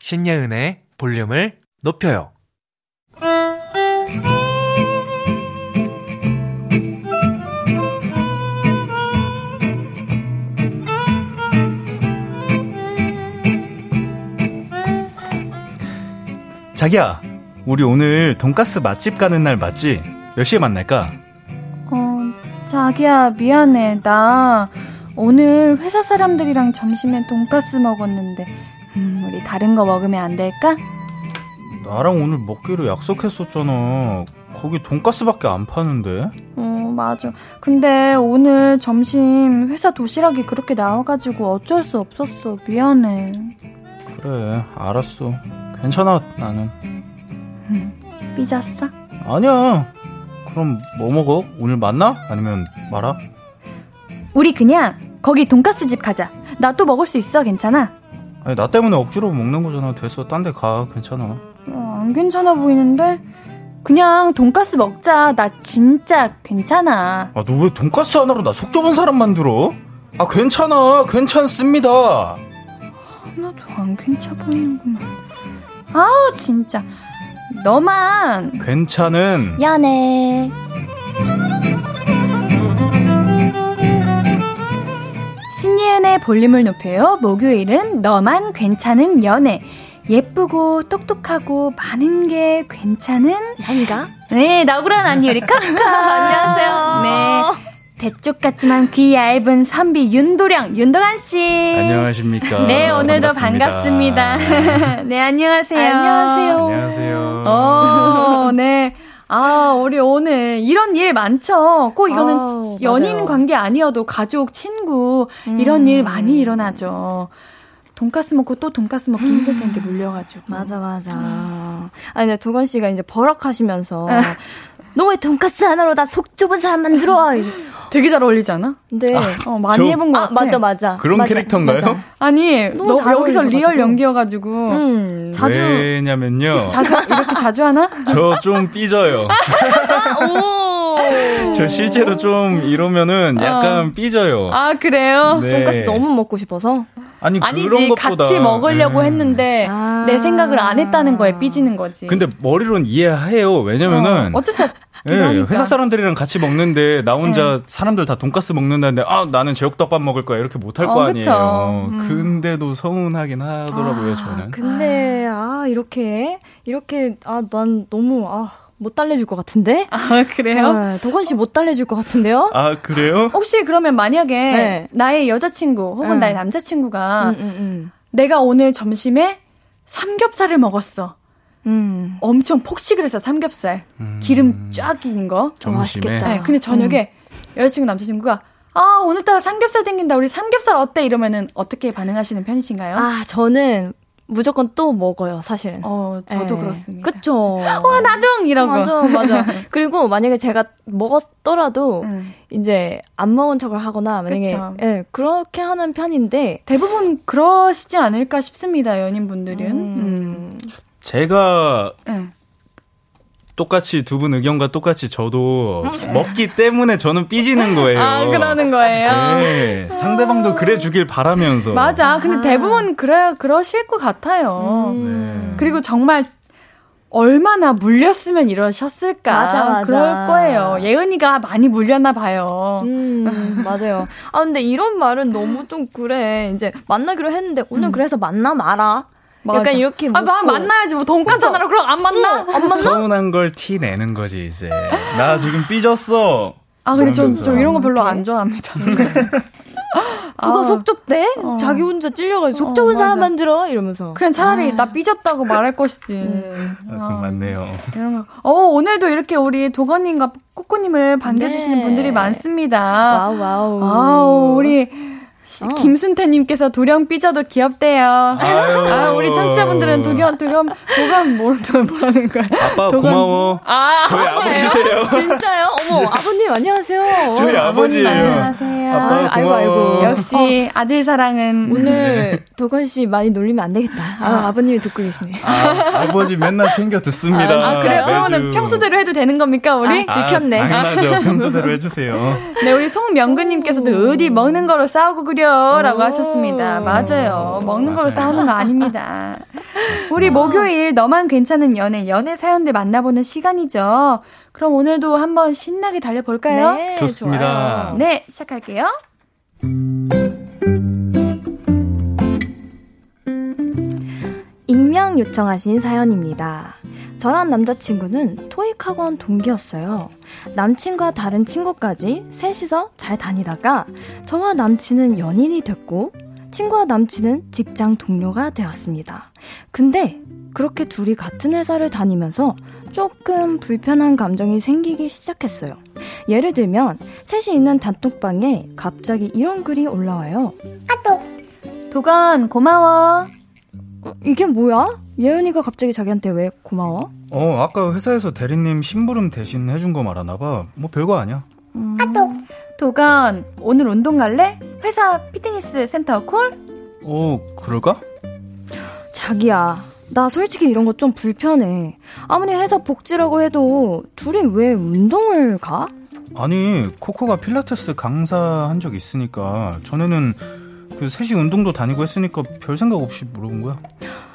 신예은의 볼륨을 높여요. 자기야, 우리 오늘 돈가스 맛집 가는 날 맞지? 몇 시에 만날까? 자기야 미안해. 나 오늘 회사 사람들이랑 점심에 돈가스 먹었는데 우리 다른 거 먹으면 안 될까? 나랑 오늘 먹기로 약속했었잖아. 거기 돈가스밖에 안 파는데. 맞아. 근데 오늘 점심 회사 도시락이 그렇게 나와가지고 어쩔 수 없었어. 미안해. 그래 알았어. 괜찮아 나는. 삐졌어? 아니야. 그럼 뭐 먹어? 오늘 만나? 아니면 말아? 우리 그냥 거기 돈가스 집 가자. 나 또 먹을 수 있어. 괜찮아? 아니, 나 때문에 억지로 먹는 거잖아. 됐어. 딴 데 가. 괜찮아. 안 괜찮아 보이는데? 그냥 돈가스 먹자. 나 진짜 괜찮아. 아, 너 왜 돈가스 하나로 나 속 좁은 사람 만들어? 아, 괜찮아. 괜찮습니다. 하나도 안 괜찮아 보이는구만. 아, 진짜. 너만. 괜찮은. 연애. 신예은의 볼륨을 높여요. 목요일은 너만 괜찮은 연애. 예쁘고 똑똑하고 많은 게 괜찮은 아닌가? 네, 너구란 언니 우리 안녕하세요. 네, 대쪽 같지만 귀 얇은 선비 윤도령, 윤도관 씨. 안녕하십니까? 네, 오늘도 반갑습니다. 네, 안녕하세요. 안녕하세요. 안녕하세요. 네. 아, 우리 오늘 이런 일 많죠? 꼭 이거는 연인 관계 아니어도 가족, 친구 이런 일 많이 일어나죠. 돈가스 먹고 또 돈가스 먹기 힘들 텐데 물려가지고. 맞아 맞아. 아니 도건 씨가 이제 버럭하시면서 너 왜 돈가스 하나로 나 속 좁은 사람 만들어? 되게 잘 어울리지 않아? 네. 많이 해본 것 같아. 맞아 맞아. 그런 맞아, 캐릭터인가요? 맞아. 아니 너 여기서 리얼 연기여가지고 자주. 왜냐면요. 자주 이렇게 자주 하나? 저 좀 삐져요. 저 실제로 좀 이러면은 약간 삐져요. 아 그래요? 네. 돈가스 너무 먹고 싶어서? 아니 아니지, 그런 것보다 같이 먹으려고 했는데 내 생각을 안 했다는 거에 삐지는 거지. 근데 머리로는 이해해요. 왜냐면은 어쩔 수 없. 예, 회사 사람들이랑 같이 먹는데 나 혼자 사람들 다 돈가스 먹는다는데 아 나는 제육덮밥 먹을 거야 이렇게 못할 거 아니에요. 근데도 서운하긴 하더라고요 저는. 근데 이렇게 난 너무 못 달래줄 것 같은데? 아, 그래요? 네, 도건 씨 못 달래줄 것 같은데요? 아, 그래요? 혹시 그러면 만약에 나의 여자친구 혹은 나의 남자친구가 내가 오늘 점심에 삼겹살을 먹었어. 엄청 폭식을 해서 삼겹살. 기름 쫙인 거. 점심에? 네, 근데 저녁에 여자친구, 남자친구가 아, 오늘따라 삼겹살 땡긴다. 우리 삼겹살 어때? 이러면은 어떻게 반응하시는 편이신가요? 아, 저는 무조건 또 먹어요, 사실은. 저도 그렇습니다. 그쵸. 와, 나둥! 이런 거. 맞아. 그리고 만약에 제가 먹었더라도, 이제 안 먹은 척을 하거나, 만약에, 예, 그렇게 하는 편인데, 대부분 그러시지 않을까 싶습니다, 연인분들은. 제가, 똑같이 두 분 의견과 똑같이 저도 먹기 때문에 저는 삐지는 거예요. 아, 그러는 거예요? 네. 상대방도 그래 주길 바라면서. 맞아. 근데 대부분 그러실 것 같아요. 네. 그리고 정말 얼마나 물렸으면 이러셨을까. 맞아, 맞아. 그럴 거예요. 예은이가 많이 물렸나 봐요. 맞아요. 아, 근데 이런 말은 너무 좀 그래. 이제 만나기로 했는데 오늘 그래서 만나 마라. 맞아. 약간 이렇게 만나야지 뭐 돈까스 하나로 그럼 안 만나? 안 만나? 서운한 걸 티 내는 거지 이제. 나 지금 삐졌어. 아 근데 저 이런 거 별로 오케이. 안 좋아합니다. 누가 속 좁대? 자기 혼자 찔려가지고 속 좁은 사람 만들어 이러면서. 그냥 차라리 나 삐졌다고 말할 것이지. 그건 맞네요. 이런 거. 오늘도 이렇게 우리 도건님과 꼬꼬님을 반겨주시는 분들이 많습니다. 와우 와우. 아우 우리. 김순태님께서 도령 삐져도 귀엽대요. 우리 청취자분들은 도겸 뭐라는 거야? 아빠 도겸. 고마워. 저희 아버지세요. 진짜요? 어머 아버님 안녕하세요. 저희 아버지예요. 안녕하세요. 아빠 고마워. 아이고. 역시 아들 사랑은 오늘 도건 씨 많이 놀리면 안 되겠다. 아버님이 듣고 계시네. 아버지 맨날 챙겨 듣습니다. 그래요? 그러면은 평소대로 해도 되는 겁니까 우리? 들켰네. 당연하죠. 평소대로 해주세요. 네 우리 송명근님께서도 어디 먹는 거로 싸우고 그래. 라고 하셨습니다. 맞아요. 먹는 걸로 싸우는 거 아닙니다. 우리 목요일 너만 괜찮은 연애 사연들 만나보는 시간이죠. 그럼 오늘도 한번 신나게 달려볼까요? 네, 좋습니다. 좋아요. 네, 시작할게요. 익명 요청하신 사연입니다. 저랑 남자친구는 토익학원 동기였어요. 남친과 다른 친구까지 셋이서 잘 다니다가 저와 남친은 연인이 됐고 친구와 남친은 직장 동료가 되었습니다. 근데 그렇게 둘이 같은 회사를 다니면서 조금 불편한 감정이 생기기 시작했어요. 예를 들면 셋이 있는 단톡방에 갑자기 이런 글이 올라와요. 카톡! 도건 고마워. 이게 뭐야? 예은이가 갑자기 자기한테 왜 고마워? 아까 회사에서 대리님 심부름 대신 해준 거 말하나 봐. 뭐 별거 아니야. 카톡. 도건 오늘 운동 갈래? 회사 피트니스 센터 콜? 그럴까? 자기야 나 솔직히 이런 거 좀 불편해. 아무리 회사 복지라고 해도 둘이 왜 운동을 가? 아니 코코가 필라테스 강사 한 적 있으니까 전에는 그 셋이 운동도 다니고 했으니까 별 생각 없이 물어본 거야.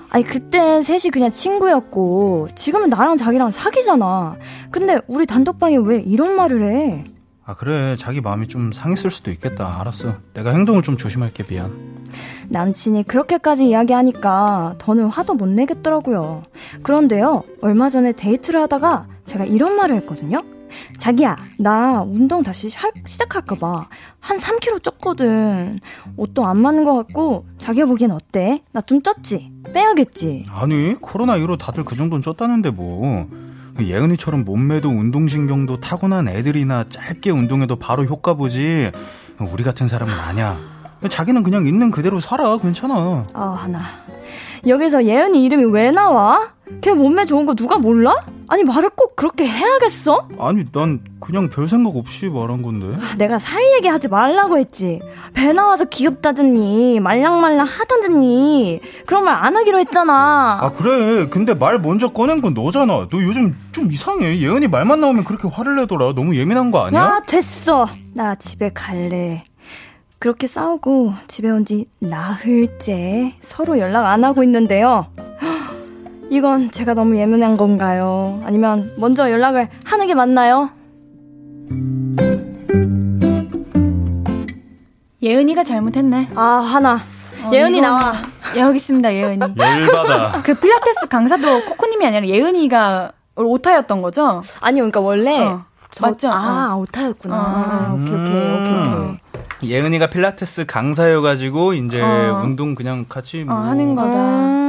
아니 그때 셋이 그냥 친구였고 지금은 나랑 자기랑 사귀잖아. 근데 우리 단톡방에 왜 이런 말을 해? 아 그래 자기 마음이 좀 상했을 수도 있겠다. 알았어. 내가 행동을 좀 조심할게. 미안. 남친이 그렇게까지 이야기하니까 더는 화도 못 내겠더라고요. 그런데요 얼마 전에 데이트를 하다가 제가 이런 말을 했거든요. 자기야 나 운동 다시 시작할까봐 한 3kg 쪘거든. 옷도 안 맞는 것 같고 자기가 보기엔 어때? 나 좀 쪘지? 빼야겠지? 아니 코로나 이후로 다들 그 정도는 쪘다는데 뭐. 예은이처럼 몸매도 운동신경도 타고난 애들이나 짧게 운동해도 바로 효과 보지 우리 같은 사람은 아니야. 자기는 그냥 있는 그대로 살아. 괜찮아. 아, 하나. 여기서 예은이 이름이 왜 나와? 걔 몸매 좋은 거 누가 몰라? 아니, 말을 꼭 그렇게 해야겠어? 아니, 난 그냥 별 생각 없이 말한 건데. 아, 내가 살 얘기하지 말라고 했지. 배 나와서 귀엽다더니 말랑말랑 하다더니 그런 말 안 하기로 했잖아. 아, 그래. 근데 말 먼저 꺼낸 건 너잖아. 너 요즘 좀 이상해. 예은이 말만 나오면 그렇게 화를 내더라. 너무 예민한 거 아니야? 야, 됐어. 나 집에 갈래. 그렇게 싸우고 집에 온 지 나흘째 서로 연락 안 하고 있는데요. 이건 제가 너무 예민한 건가요? 아니면 먼저 연락을 하는 게 맞나요? 예은이가 잘못했네. 아, 하나. 어, 예은이 나와. 여기 있습니다, 예은이. 열받아. 그 필라테스 강사도 코코님이 아니라 예은이가 오타였던 거죠? 아니요, 그러니까 원래. 맞죠? 아, 오타였구나. 아, 오케이. 예은이가 필라테스 강사여가지고 이제 운동 그냥 같이 뭐 하는 거다.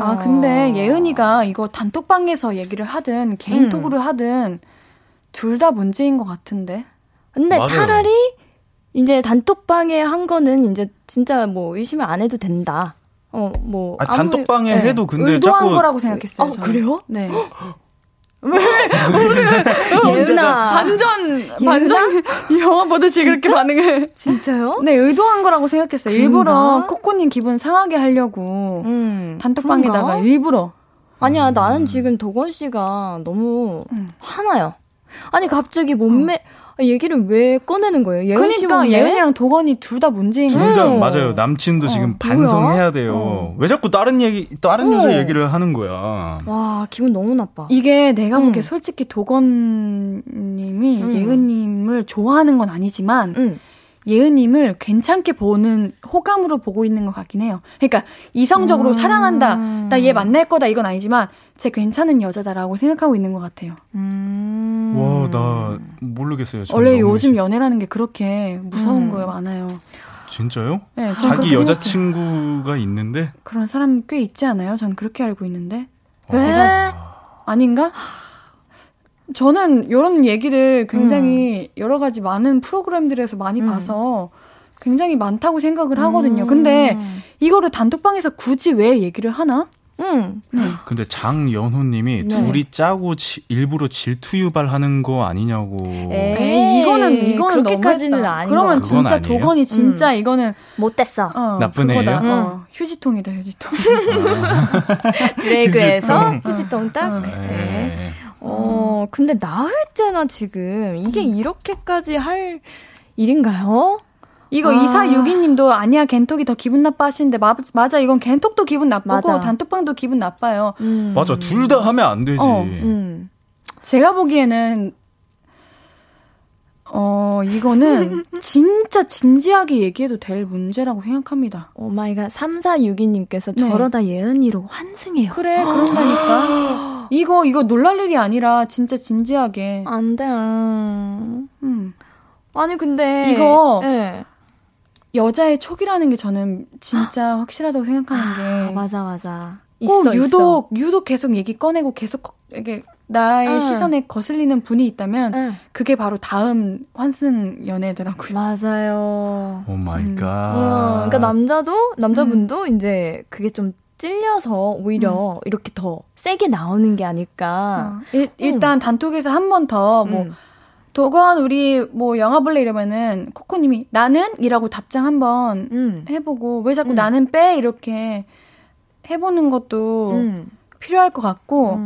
아, 근데 예은이가 이거 단톡방에서 얘기를 하든 개인톡으로 하든 둘 다 문제인 것 같은데. 근데 맞아요. 차라리 이제 단톡방에 한 거는 이제 진짜 뭐 의심을 안 해도 된다. 단톡방에 해도 근데 의도한 자꾸 거라고 생각했어요. 저는. 그래요? 네. 왜? 예은아. 반전. 영화 보듯이 그렇게 반응을. 진짜요? 네, 의도한 거라고 생각했어요. 그런가? 일부러 코코님 기분 상하게 하려고. 단톡방에다가 그런가? 일부러. 아니야, 나는 지금 도건 씨가 너무 화나요. 아니, 갑자기 몸매. 얘기를 왜 꺼내는 거예요? 예은 씨 그러니까 예은이랑 도건이 둘 다 문제인 거예요. 둘 다 맞아요. 남친도 지금 반성해야 돼요. 왜 자꾸 다른 여자 얘기를 하는 거야. 와, 기분 너무 나빠. 이게 내가 보기에 솔직히 도건님이 예은님을 좋아하는 건 아니지만 예은님을 괜찮게 보는 호감으로 보고 있는 것 같긴 해요. 그러니까 이성적으로 사랑한다, 나 얘 만날 거다 이건 아니지만 쟤 괜찮은 여자다라고 생각하고 있는 것 같아요. 와, 나 모르겠어요. 원래 요즘 연애라는 게 그렇게 무서운 거에 많아요. 진짜요? 네, 자기 여자친구가 있는데? 그런 사람 꽤 있지 않아요? 전 그렇게 알고 있는데. 왜? 아닌가? 저는 이런 얘기를 굉장히 여러 가지 많은 프로그램들에서 많이 봐서 굉장히 많다고 생각을 하거든요. 근데 이거를 단톡방에서 굳이 왜 얘기를 하나? 근데 장연호님이 둘이 짜고 일부러 질투 유발하는 거 아니냐고. 에이, 이거는 그렇게까지는 아니야. 그러면 진짜 아니에요? 도건이 진짜 이거는 못됐어. 나쁜 애야. 휴지통이다, 휴지통. 드래그에서 휴지통 딱. 네. 근데 나흘째나 지금 이게 이렇게까지 할 일인가요? 이거 2462님도 아니야, 겐톡이 더 기분 나빠 하시는데 맞아, 이건 겐톡도 기분 나쁘고 맞아. 단톡방도 기분 나빠요. 맞아, 둘 다 하면 안 되지. 제가 보기에는 이거는 진짜 진지하게 얘기해도 될 문제라고 생각합니다. 오마이갓. 3462님께서 네. 저러다 예은이로 환승해요. 그래, 그런다니까. 이거 놀랄 일이 아니라 진짜 진지하게. 안 돼. 아니, 근데 이거 네. 여자의 촉이라는 게 저는 진짜 확실하다고 생각하는 게 맞아. 꼭 유독 계속 얘기 꺼내고 계속 이게 나의 시선에 거슬리는 분이 있다면 그게 바로 다음 환승 연애더라고요. 맞아요. 오 마이 갓. 그러니까 남자분도 이제 그게 좀 찔려서 오히려 이렇게 더 세게 나오는 게 아닐까. 일단 단톡에서 한 번 더 뭐 도건 우리 뭐 영화 볼래 이러면은 코코님이 나는? 이라고 답장 한번 해보고 왜 자꾸 나는 빼? 이렇게 해보는 것도 필요할 것 같고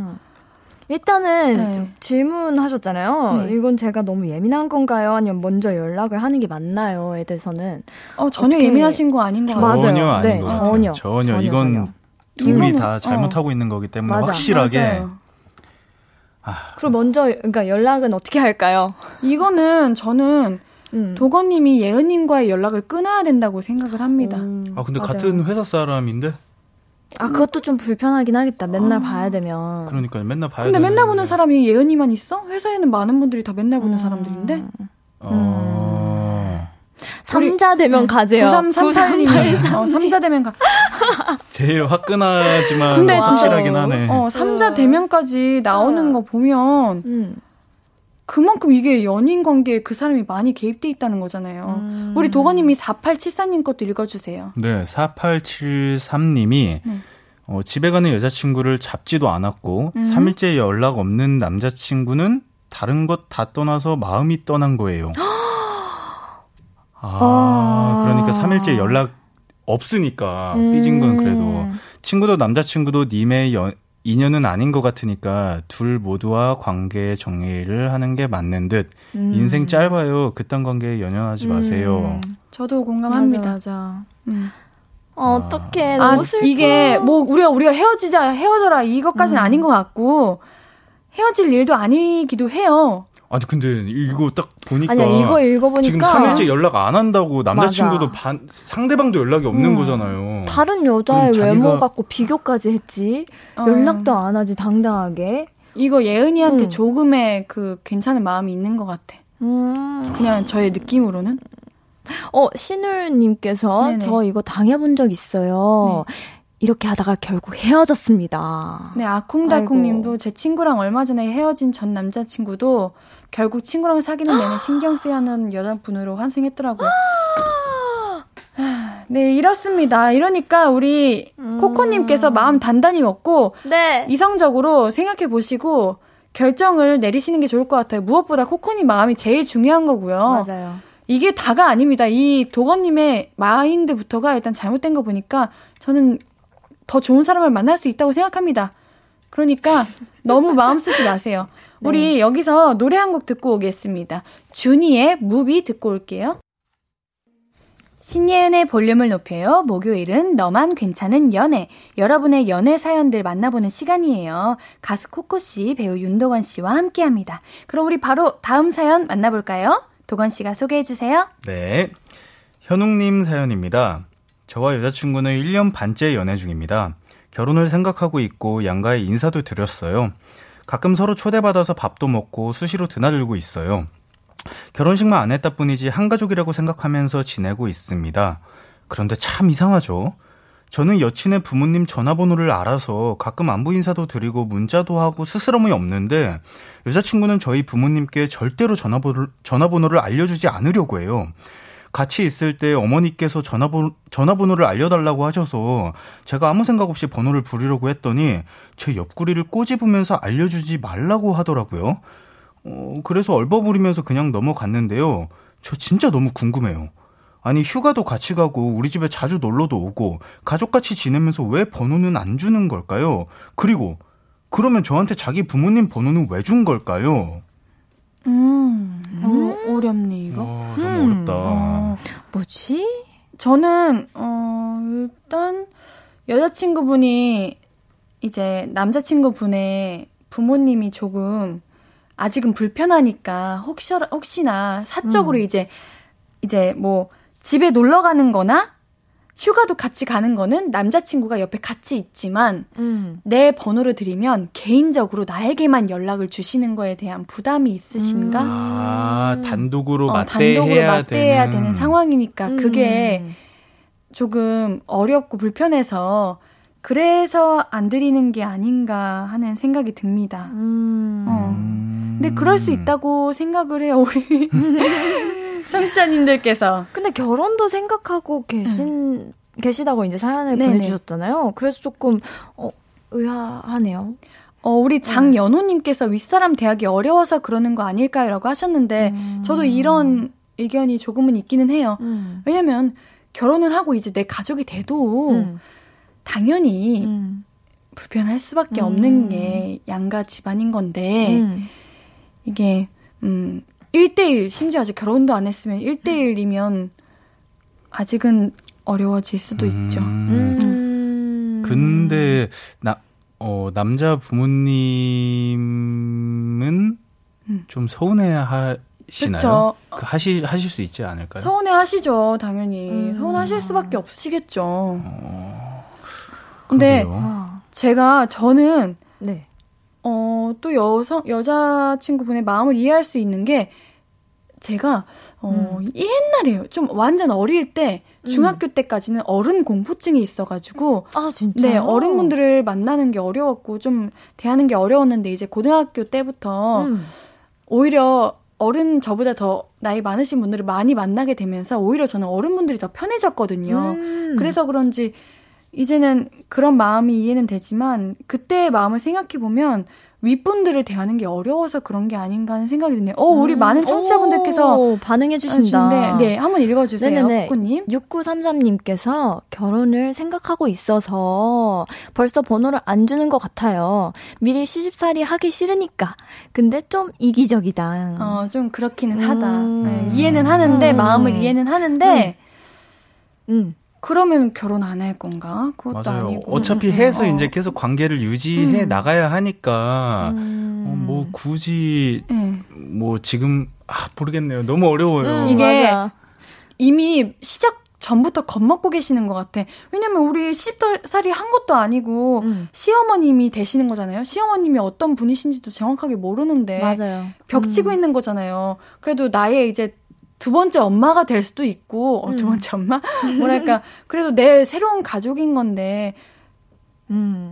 일단은 좀 질문하셨잖아요. 네. 이건 제가 너무 예민한 건가요? 아니면 먼저 연락을 하는 게 맞나요?에 대해서는 전혀 예민하신 거 아닌 것 같아요. 전혀 아닌 것 같아요. 전혀. 이건 둘이 다 잘못하고 있는 거기 때문에 확실하게. 맞아요. 그럼 먼저 그러니까 연락은 어떻게 할까요? 이거는 저는 도건님이 예은님과의 연락을 끊어야 된다고 생각을 합니다. 근데 맞아요. 같은 회사 사람인데? 그것도 좀 불편하긴 하겠다. 맨날 봐야 되면. 그러니까요. 맨날 봐야 되는데. 근데 맨날 보는 사람이 예은이만 있어? 회사에는 많은 분들이 다 맨날 보는 사람들인데? 삼자대면 가재요. 93343. 삼자대면 가. 제일 화끈하지만 근데 진짜 확실하긴 하네. 삼자대면까지 나오는 거 보면 그만큼 이게 연인 관계에 그 사람이 많이 개입돼 있다는 거잖아요. 우리 도건님이 4874님 것도 읽어주세요. 네, 4873님이 집에 가는 여자친구를 잡지도 않았고 3일째 연락 없는 남자친구는 다른 것 다 떠나서 마음이 떠난 거예요. 그러니까 3일째 연락 없으니까 삐진 건 그래도 친구도 남자친구도 님의 인연은 아닌 것 같으니까 둘 모두와 관계 정리를 하는 게 맞는 듯. 인생 짧아요. 그딴 관계에 연연하지 마세요. 저도 공감합니다. 맞아. 어떡해. 너무 슬퍼. 이게 뭐 우리가 헤어지자 헤어져라 이것까지는 아닌 것 같고 헤어질 일도 아니기도 해요. 아니 근데 이거 딱 보니까 아니야, 이거 읽어보니까 지금 3일째 연락 안 한다고 남자친구도 상대방도 연락이 없는 거잖아요. 다른 여자의 외모 갖고 비교까지 했지. 연락도 안 하지 당당하게. 이거 예은이한테 조금의 그 괜찮은 마음이 있는 것 같아. 그냥 저의 느낌으로는. 신율님께서 네네. 저 이거 당해본 적 있어요. 네. 이렇게 하다가 결국 헤어졌습니다. 네, 아콩달콩님도 제 친구랑 얼마 전에 헤어진 전 남자친구도 결국 친구랑 사귀는 내내 신경 쓰이는 여자분으로 환승했더라고요. 네, 이렇습니다. 이러니까 우리 코코님께서 마음 단단히 먹고 네. 이성적으로 생각해 보시고 결정을 내리시는 게 좋을 것 같아요. 무엇보다 코코님 마음이 제일 중요한 거고요. 맞아요. 이게 다가 아닙니다. 이 도건님의 마인드부터가 일단 잘못된 거 보니까 저는 더 좋은 사람을 만날 수 있다고 생각합니다. 그러니까 너무 마음 쓰지 마세요. 우리 여기서 노래 한 곡 듣고 오겠습니다. 준이의 무비 듣고 올게요. 신예은의 볼륨을 높여요. 목요일은 너만 괜찮은 연애. 여러분의 연애 사연들 만나보는 시간이에요. 가수 코코씨, 배우 윤도건씨와 함께합니다. 그럼 우리 바로 다음 사연 만나볼까요? 도건씨가 소개해주세요. 네, 현웅님 사연입니다. 저와 여자친구는 1년 반째 연애 중입니다. 결혼을 생각하고 있고 양가에 인사도 드렸어요. 가끔 서로 초대받아서 밥도 먹고 수시로 드나들고 있어요. 결혼식만 안 했다 뿐이지 한 가족이라고 생각하면서 지내고 있습니다. 그런데 참 이상하죠. 저는 여친의 부모님 전화번호를 알아서 가끔 안부 인사도 드리고 문자도 하고 스스럼이 없는데 여자친구는 저희 부모님께 절대로 전화번호를 알려주지 않으려고 해요. 같이 있을 때 어머니께서 전화번호를 알려달라고 하셔서 제가 아무 생각 없이 번호를 부리려고 했더니 제 옆구리를 꼬집으면서 알려주지 말라고 하더라고요. 그래서 얼버무리면서 그냥 넘어갔는데요. 저 진짜 너무 궁금해요. 아니 휴가도 같이 가고 우리 집에 자주 놀러도 오고 가족같이 지내면서 왜 번호는 안 주는 걸까요? 그리고 그러면 저한테 자기 부모님 번호는 왜 준 걸까요? 어렵네 이거. 너무 어렵다. 뭐지? 저는 일단 여자친구분이 이제 남자친구분의 부모님이 조금 아직은 불편하니까 혹시나 사적으로 이제 뭐 집에 놀러 가는 거나 휴가도 같이 가는 거는 남자친구가 옆에 같이 있지만 내 번호를 드리면 개인적으로 나에게만 연락을 주시는 거에 대한 부담이 있으신가? 단독으로 맞대해야 되는 상황이니까 그게 조금 어렵고 불편해서 그래서 안 드리는 게 아닌가 하는 생각이 듭니다. 근데 그럴 수 있다고 생각을 해요, 우리. 청취자님들께서. 근데 결혼도 생각하고 계시다고 이제 사연을 네네. 보내주셨잖아요. 그래서 조금 의아하네요. 우리 장연호님께서 윗사람 대하기 어려워서 그러는 거 아닐까요? 라고 하셨는데 저도 이런 의견이 조금은 있기는 해요. 왜냐면 결혼을 하고 이제 내 가족이 돼도 당연히 불편할 수밖에 없는 게 양가 집안인 건데 이게 1대1, 심지어 아직 결혼도 안 했으면 1대1이면 아직은 어려워질 수도 있죠. 근데 남자 부모님은 좀 서운해하시나요? 하실 수 있지 않을까요? 서운해하시죠, 당연히. 서운하실 수밖에 없으시겠죠. 근데 저는 네. 또 여자친구분의 마음을 이해할 수 있는 게, 제가, 옛날에요. 좀 완전 어릴 때, 중학교 때까지는 어른 공포증이 있어가지고. 아, 진짜요? 네, 어른분들을 만나는 게 어려웠고, 좀 대하는 게 어려웠는데, 이제 고등학교 때부터 오히려 어른 저보다 더 나이 많으신 분들을 많이 만나게 되면서 오히려 저는 어른분들이 더 편해졌거든요. 그래서 그런지 이제는 그런 마음이 이해는 되지만 그때의 마음을 생각해보면 윗분들을 대하는 게 어려워서 그런 게 아닌가 하는 생각이 드네요. 우리 많은 청취자분들께서 반응해 주신다. 네, 한번 읽어주세요. 코코님. 6933님께서 결혼을 생각하고 있어서 벌써 번호를 안 주는 것 같아요. 미리 시집살이 하기 싫으니까. 근데 좀 이기적이다. 좀 그렇기는 하다. 네, 이해는 하는데 마음을 이해는 하는데 그러면 결혼 안 할 건가? 그것도 맞아요. 아니고. 어차피 해서 이제 계속 관계를 유지해 나가야 하니까 뭐 굳이 뭐 지금 모르겠네요. 너무 어려워요. 이게 맞아. 이미 시작 전부터 겁먹고 계시는 것 같아. 왜냐면 우리 시집살이 한 것도 아니고 시어머님이 되시는 거잖아요. 시어머님이 어떤 분이신지도 정확하게 모르는데 맞아요. 벽치고 있는 거잖아요. 그래도 나의 이제 두 번째 엄마가 될 수도 있고 두 번째 엄마? 뭐랄까 그래도 내 새로운 가족인 건데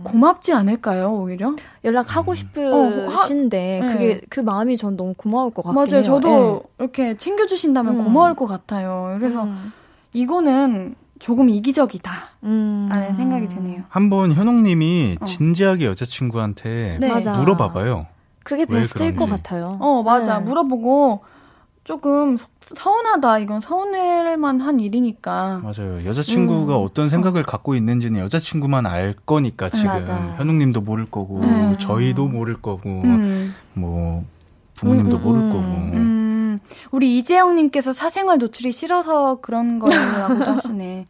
고맙지 않을까요? 오히려 연락하고 싶으신데 그게 그 마음이 전 너무 고마울 것 같긴 맞아요. 해요. 저도 이렇게 챙겨주신다면 고마울 것 같아요. 그래서 이거는 조금 이기적이다 라는 생각이 드네요. 한번 현옥님이 진지하게 여자친구한테 물어봐봐요. 그게 베스트일 것 같아요. 맞아. 네. 물어보고 조금 서운하다. 이건 서운할 만한 일이니까. 맞아요. 여자친구가 어떤 생각을 갖고 있는지는 여자친구만 알 거니까 지금. 현웅님도 모를 거고 저희도 모를 거고 뭐 부모님도 모를 거고. 우리 이재영님께서 사생활 노출이 싫어서 그런 거라고도 하시네.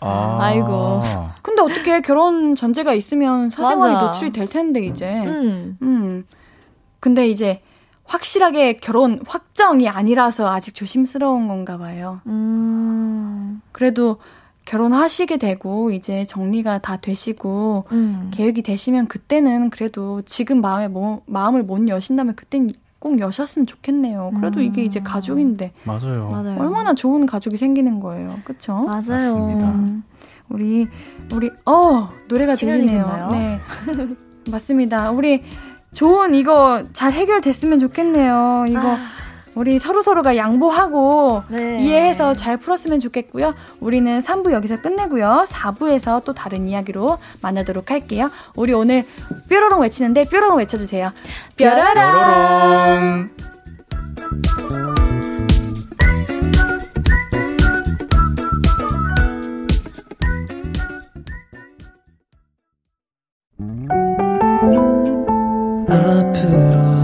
아이고. 근데 어떻게 결혼 전제가 있으면 사생활이 노출이 될 텐데 이제. 근데 이제 확실하게 결혼 확정이 아니라서 아직 조심스러운 건가 봐요. 그래도 결혼하시게 되고 이제 정리가 다 되시고 계획이 되시면 그때는 그래도 지금 마음을 못 여신다면 그때는 꼭 여셨으면 좋겠네요. 그래도 이게 이제 가족인데 맞아요. 얼마나 좋은 가족이 생기는 거예요. 그렇죠? 맞아요. 맞습니다. 우리 노래가 들리네요. 네. 맞습니다. 우리 좋은 이거 잘 해결됐으면 좋겠네요. 이거 우리 서로가 양보하고 이해해서 잘 풀었으면 좋겠고요. 우리는 3부 여기서 끝내고요. 4부에서 또 다른 이야기로 만나도록 할게요. 우리 오늘 뾰로롱 외치는데 뾰로롱 외쳐주세요. 뾰로롱.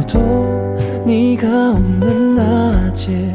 앞으로도 네가 없는 낮에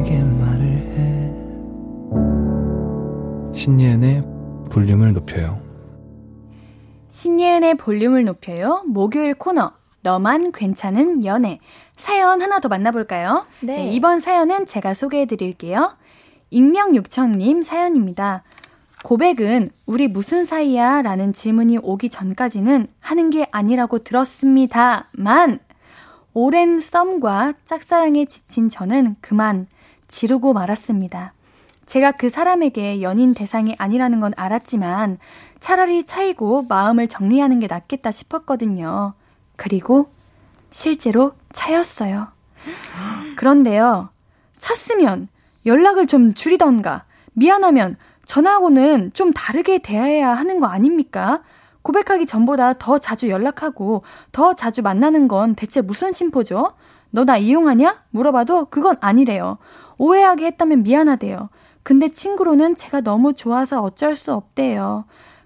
말을 해. 신예은의 볼륨을 높여요. 신예은의 볼륨을 높여요. 목요일 코너 너만 괜찮은 연애. 사연 하나 더 만나볼까요? 네, 이번 사연은 제가 소개해드릴게요. 익명 요청님 사연입니다. 고백은 우리 무슨 사이야? 라는 질문이 오기 전까지는 하는 게 아니라고 들었습니다만 오랜 썸과 짝사랑에 지친 저는 그만 지르고 말았습니다. 제가 그 사람에게 연인 대상이 아니라는 건 알았지만 차라리 차이고 마음을 정리하는 게 낫겠다 싶었거든요. 그리고 실제로 차였어요. 그런데요. 찼으면 연락을 좀 줄이던가 미안하면 전하고는 좀 다르게 대해야 하는 거 아닙니까? 고백하기 전보다 더 자주 연락하고 더 자주 만나는 건 대체 무슨 심포죠? 너 나 이용하냐? 물어봐도 그건 아니래요. 오해하게 했다면 미안하대요. 근데 친구로는 제가 너무 좋아서 어쩔 수 없대요.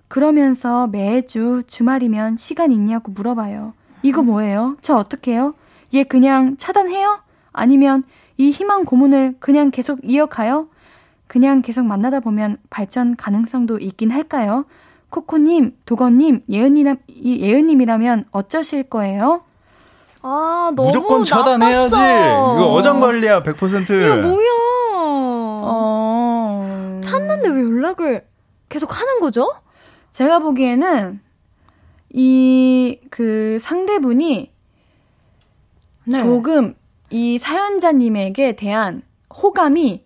그러면서 매주 주말이면 시간 있냐고 물어봐요. 이거 뭐예요? 저 어떡해요? 얘 그냥 차단해요? 아니면 이 희망 고문을 그냥 계속 이어가요? 그냥 계속 만나다 보면 발전 가능성도 있긴 할까요? 코코님, 도건님, 예은님이라면 어쩌실 거예요? 아, 너무 무조건 차단해야지. 이거 어장관리야, 100%. 이거 뭐야. 연락을 계속 하는 거죠? 제가 보기에는 이 그 상대분이 네. 조금 이 사연자님에게 대한 호감이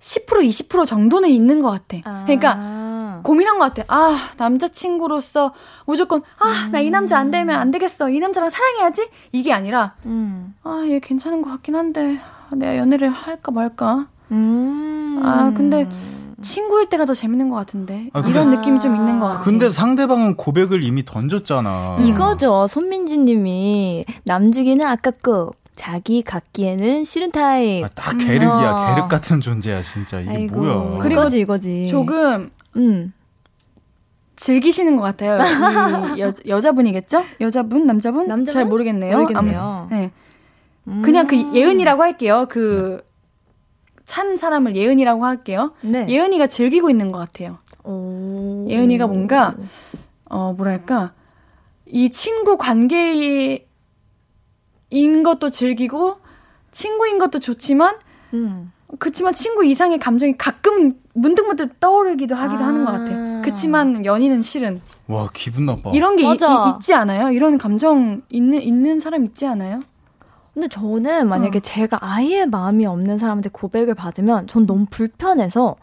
10% 20% 정도는 있는 것 같아. 그러니까 고민한 것 같아. 아, 남자친구로서 무조건 아, 나 이 남자 안 되면 안 되겠어. 이 남자랑 사랑해야지. 이게 아니라 아, 얘 괜찮은 것 같긴 한데 내가 연애를 할까 말까. 아, 근데 친구일 때가 더 재밌는 것 같은데 아, 이런 느낌이 좀 있는 것 같아요. 근데 상대방은 고백을 이미 던졌잖아. 이거죠. 손민지님이 남주기는 아깝고 자기 갖기에는 싫은 타입. 아, 딱 게륵이야. 게륵 같은 존재야 진짜. 이게 아이고, 뭐야. 그리고 이거지. 조금 즐기시는 것 같아요. 여자분이겠죠? 여자분? 남자분? 잘 모르겠네요. 네. 그냥 그 예은이라고 할게요. 그 찬 사람을 예은이라고 할게요. 네. 예은이가 즐기고 있는 것 같아요. 오. 예은이가 뭔가 뭐랄까 이 친구 관계인 것도 즐기고 친구인 것도 좋지만 그치만 친구 이상의 감정이 가끔 문득문득 떠오르기도 하기도 하는 것 같아요. 그치만 연인은 싫은. 와 기분 나빠. 이런 게 있지 않아요? 이런 감정 있는 사람 있지 않아요? 근데 저는 만약에 제가 아예 마음이 없는 사람한테 고백을 받으면 전 너무 불편해서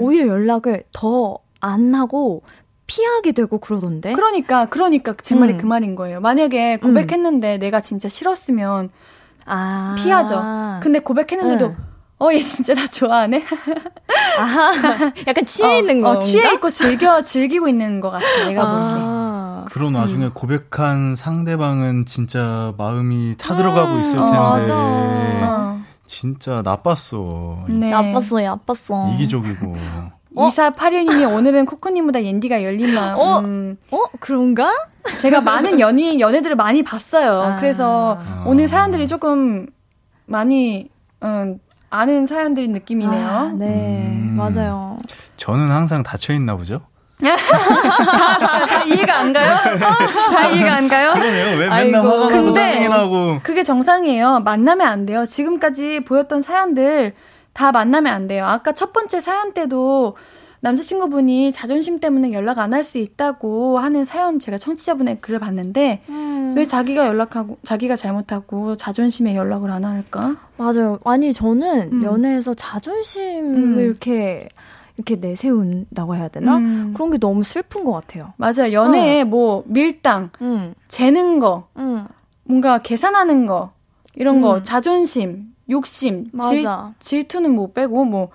오히려 연락을 더 안 하고 피하게 되고 그러던데. 그러니까 제 말이 그 말인 거예요. 만약에 고백했는데 내가 진짜 싫었으면 아. 피하죠. 근데 고백했는데도 얘 진짜 나 좋아하네. 아하, 약간 취해 있는 건가? 취해 있고 즐기고 있는 것 같아. 내가 보기에. 그런 와중에 고백한 상대방은 진짜 마음이 타들어가고 있을 텐데 맞아. 진짜 나빴어. 네. 나빴어. 이기적이고. 2481님이 오늘은 코코님보다 옌디가 열린 마음. 그런가? 제가 많은 연애들을 많이 봤어요. 그래서 오늘 사연들이 조금 많이 아는 사연들인 느낌이네요. 아, 네, 맞아요. 저는 항상 닫혀있나 보죠? 다 이해가 안 가요? 다 이해가 안 가요? 그러네요. 왜 맨날 화가 나고 짜증이 나고. 그게 정상이에요. 만나면 안 돼요. 지금까지 보였던 사연들 다 만나면 안 돼요. 아까 첫 번째 사연 때도 남자친구분이 자존심 때문에 연락 안 할 수 있다고 하는 사연, 제가 청취자분의 글을 봤는데 왜 자기가 잘못하고 자존심에 연락을 안 할까? 맞아요. 아니 저는 연애에서 자존심을 이렇게 내세운다고 해야 되나? 그런 게 너무 슬픈 것 같아요. 맞아요. 연애에 뭐 밀당, 재는 거, 뭔가 계산하는 거, 이런 거, 자존심, 욕심, 맞아. 질투는 뭐 빼고 뭐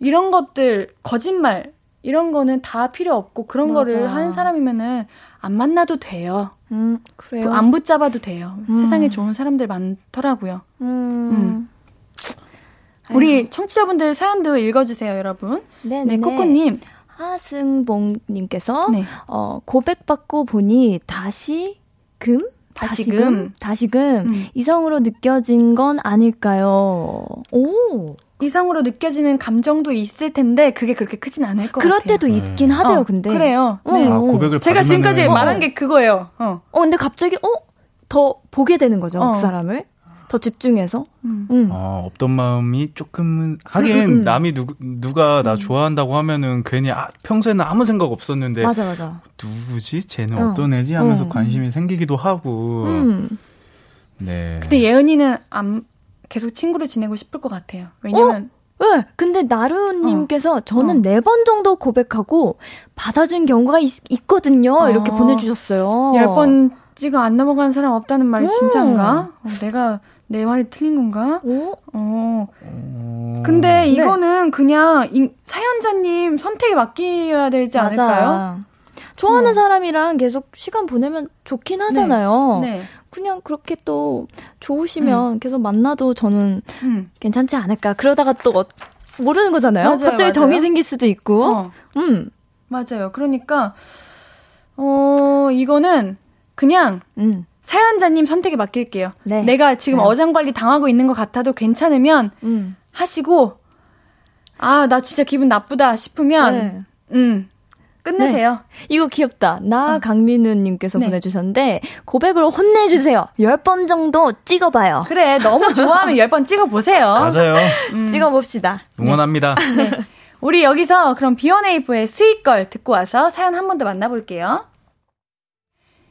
이런 것들, 거짓말 이런 거는 다 필요 없고 그런 맞아. 거를 하는 사람이면은 안 만나도 돼요. 그래요. 안 붙잡아도 돼요. 세상에 좋은 사람들 많더라고요. 우리 청취자분들 사연도 읽어주세요, 여러분. 네네. 네, 코코님. 하승봉님께서 고백받고 보니 다시금 이성으로 느껴진 건 아닐까요? 오. 이성으로 느껴지는 감정도 있을 텐데 그게 그렇게 크진 않을 것 그럴 같아요. 그럴 때도 있긴 하대요, 근데. 그래요. 네. 아, 고백을 제가 받으면은... 지금까지 말한 게 그거예요. 근데 갑자기 더 보게 되는 거죠, 그 사람을. 더 집중해서. 없던 마음이 조금은 하긴 남이 누가 나 좋아한다고 하면은 괜히 평소에는 아무 생각 없었는데 맞아. 누구지? 쟤는 어떤 애지? 하면서 관심이 생기기도 하고. 네. 근데 예은이는 계속 친구로 지내고 싶을 것 같아요. 왜냐면 네. 근데 나루님께서 저는 4번 정도 고백하고 받아준 경우가 있거든요. 이렇게 보내주셨어요. 10번째가 안 넘어간 사람 없다는 말이 진짜인가? 내가 내 말이 틀린 건가? 근데 이거는 그냥 사연자님 선택에 맡겨야 되지 않을까요? 좋아하는 사람이랑 계속 시간 보내면 좋긴 하잖아요. 네. 그냥 그렇게 또 좋으시면 계속 만나도 저는 괜찮지 않을까. 그러다가 또 모르는 거잖아요. 맞아요, 갑자기 정이 생길 수도 있고. 맞아요. 그러니까 이거는 그냥 사연자님 선택에 맡길게요. 네. 내가 지금 어장관리 당하고 있는 것 같아도 괜찮으면 하시고 나 진짜 기분 나쁘다 싶으면 끝내세요. 네. 이거 귀엽다. 강민우님께서 보내주셨는데 고백으로 혼내주세요. 10번 정도 찍어봐요. 그래 너무 좋아하면 10번 찍어보세요. 맞아요. 찍어봅시다. 응원합니다. 네. 우리 여기서 그럼 비원에이브의 스윗걸 듣고 와서 사연 한 번 더 만나볼게요.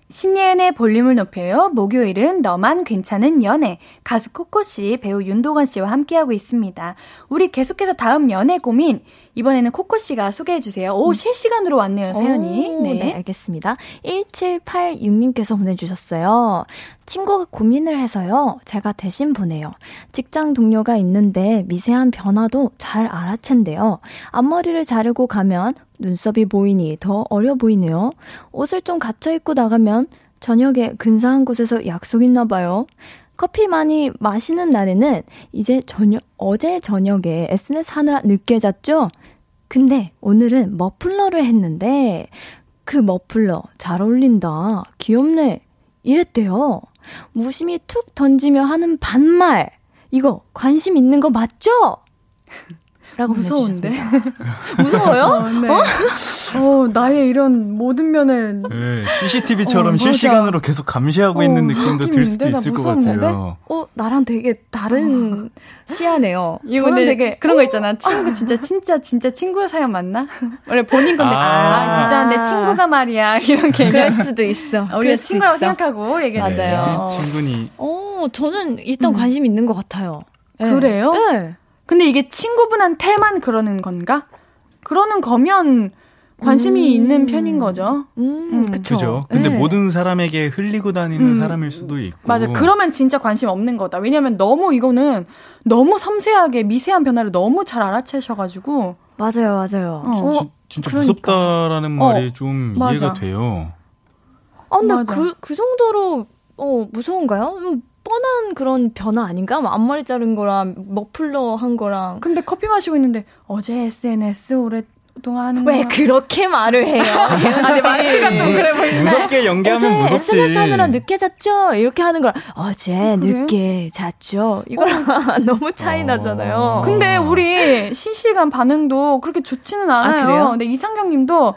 신예은의 볼륨을 높여요. 목요일은 너만 괜찮은 연애. 가수 코코씨, 배우 윤도건씨와 함께하고 있습니다. 우리 계속해서 다음 연애 고민, 이번에는 코코씨가 소개해주세요. 오, 실시간으로 왔네요, 사연이. 네. 네, 알겠습니다. 1786님께서 보내주셨어요. 친구가 고민을 해서요, 제가 대신 보내요. 직장 동료가 있는데 미세한 변화도 잘 알아챈대요. 앞머리를 자르고 가면 눈썹이 보이니 더 어려 보이네요. 옷을 좀 갖춰 입고 나가면 저녁에 근사한 곳에서 약속 있나 봐요. 커피 많이 마시는 날에는 어제 저녁에 SNS 하느라 늦게 잤죠? 근데 오늘은 머플러를 했는데 그 머플러 잘 어울린다, 귀엽네 이랬대요. 무심히 툭 던지며 하는 반말, 이거 관심 있는 거 맞죠? 라고 무서운데? 무서워요? 네. 나의 이런 모든 면을. 네, CCTV처럼 실시간으로 계속 감시하고 있는 느낌도 들 수도 있을 것 같아요. 나랑 되게 다른 시야네요. 이거는 되게. 그런 거 있잖아. 친구, 진짜 친구 사연 맞나? 원래 본인 건데, 진짜 내 친구가 말이야. 이런 개념. 그럴 수도 있어. 우리가 친구라고 생각하고 얘기해요. 맞아요. 네, 친구니. 저는 일단 관심 있는 것 같아요. 네. 그래요? 네. 근데 이게 친구분한테만 그러는 건가? 그러는 거면 관심이 있는 편인 거죠. 그렇죠. 근데 네. 모든 사람에게 흘리고 다니는 사람일 수도 있고. 맞아. 그러면 진짜 관심 없는 거다. 왜냐면 너무 섬세하게 미세한 변화를 너무 잘 알아채셔가지고. 맞아요. 진짜 그러니까. 무섭다라는 말이 좀 맞아. 이해가 돼요. 아, 근데 그 정도로 무서운가요? 뻔한 그런 변화 아닌가? 앞머리 자른 거랑 머플러 한 거랑. 근데 커피 마시고 있는데 어제 SNS 오랫동안 하는 거야. 왜 그렇게 말을 해요? 아니, 말투가 좀 그래 보이네. 무섭게 연기하면 무섭지. 어제 SNS 하느라 늦게 잤죠? 이렇게 하는 거랑 어제 늦게 잤죠? 이거랑 너무 차이 나잖아요. 근데 우리 실시간 반응도 그렇게 좋지는 않아요. 아, 그래요? 근데 이상경 님도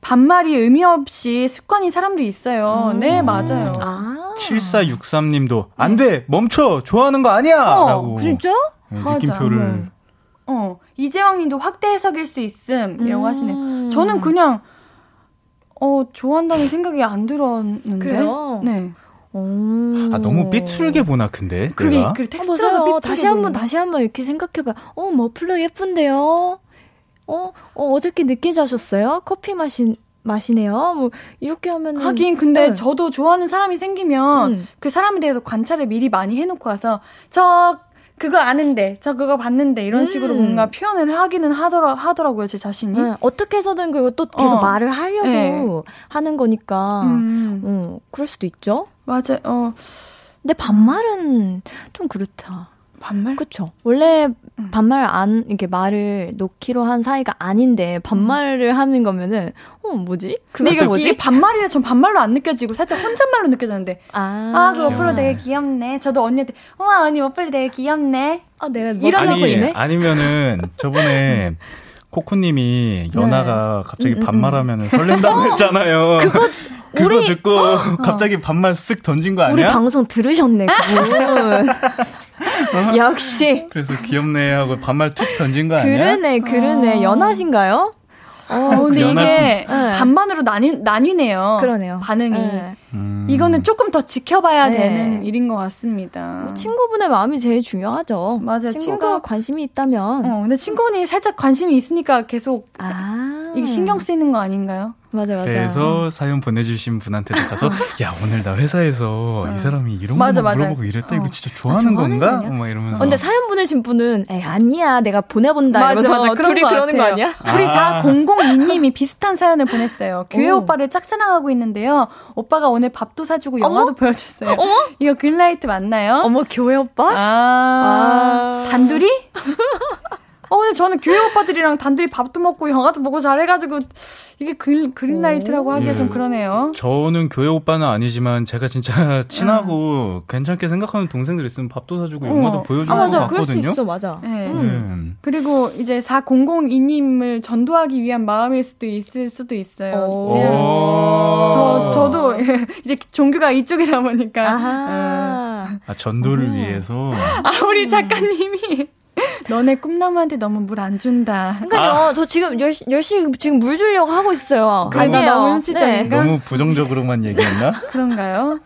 반말이 의미 없이 습관인 사람도 있어요. 네, 맞아요. 7463님도 안 돼! 멈춰! 좋아하는 거 아니야! 라고 진짜? 느낌표를. 이재왕님도 확대 해석일 수 있음 이라고 하시네요. 저는 그냥 좋아한다는 생각이 안 들었는데. 그래요? 네. 너무 삐뚤게 보나, 근데? 내가? 그래, 텍스트라서 삐뚤게 다시 한번 이렇게 생각해봐요. 머플러 예쁜데요? 어저께 늦게 자셨어요? 커피 마시네요? 뭐, 이렇게 하면은. 하긴, 근데 저도 좋아하는 사람이 생기면 그 사람에 대해서 관찰을 미리 많이 해놓고 와서, 그거 아는데, 저 그거 봤는데, 이런 식으로 뭔가 표현을 하기는 하더라고요, 제 자신이. 어떻게 해서든 그리고 또 계속 말을 하려고 하는 거니까. 그럴 수도 있죠? 맞아요. 근데 반말은 좀 그렇다. 반말? 그쵸. 원래 반말 이렇게 말을 놓기로 한 사이가 아닌데, 반말을 하는 거면은, 뭐지? 근데 이게 반말이라 전 반말로 안 느껴지고, 살짝 혼잣말로 느껴졌는데, 그 머플러 되게 귀엽네. 저도 언니한테, 우와, 언니 머플러 되게 귀엽네. 내가 이러려고 있네? 아니면은, 저번에, 코코님이 연아가 갑자기 반말하면 설렌다고 했잖아요. 그거 듣고 갑자기 반말 쓱 던진 거 아니야? 우리 방송 들으셨네, 그분. 역시. 그래서 귀엽네 하고 반말 툭 던진 거 아니야? 그러네. 연하신가요? 근데 이게 반반으로 나뉘네요. 그러네요. 반응이. 이거는 조금 더 지켜봐야 되는 일인 것 같습니다. 친구분의 마음이 제일 중요하죠. 맞아요. 친구가 관심이 있다면. 근데 친구분이 살짝 관심이 있으니까 계속 이게 신경 쓰이는 거 아닌가요? 맞아요. 그래서 사연 보내주신 분한테도 가서 야, 오늘 나 회사에서 이 사람이 이런 거 물어보고 이랬다. 이거 진짜 좋아하는 건가? 막 이러면서. 근데 사연 보내신 분은 아니야, 내가 보내본다. 맞아. 둘이 그러는 거 아니야? 우리 4002님이 비슷한 사연을 보냈어요. 교회 오빠를 짝사랑하고 있는데요. 오빠가 오늘 밥도 사주고 영화도 보여줬어요. 이거 글라이트 맞나요? 교회 오빠? 단둘이? 근데 저는 교회 오빠들이랑 단둘이 밥도 먹고 영화도 보고 잘해가지고 이게 그린라이트라고 하기가 좀 그러네요. 저는 교회 오빠는 아니지만 제가 진짜 친하고 괜찮게 생각하는 동생들 있으면 밥도 사주고 영화도 보여주고 봤거든요. 그럴 수 있어, 맞아. 네. 그리고 이제 4002님을 전도하기 위한 마음일 수도 있을 수도 있어요. 저도 이제 종교가 이쪽이다 보니까 전도를 위해서 우리 작가님이 너네 꿈나무한테 너무 물 안 준다. 그러니까요. 아. 저 지금 열심히 지금 물 주려고 하고 있어요. 아니에요. 너무 현실적 아닌가? 너무 부정적으로만 얘기했나? 그런가요?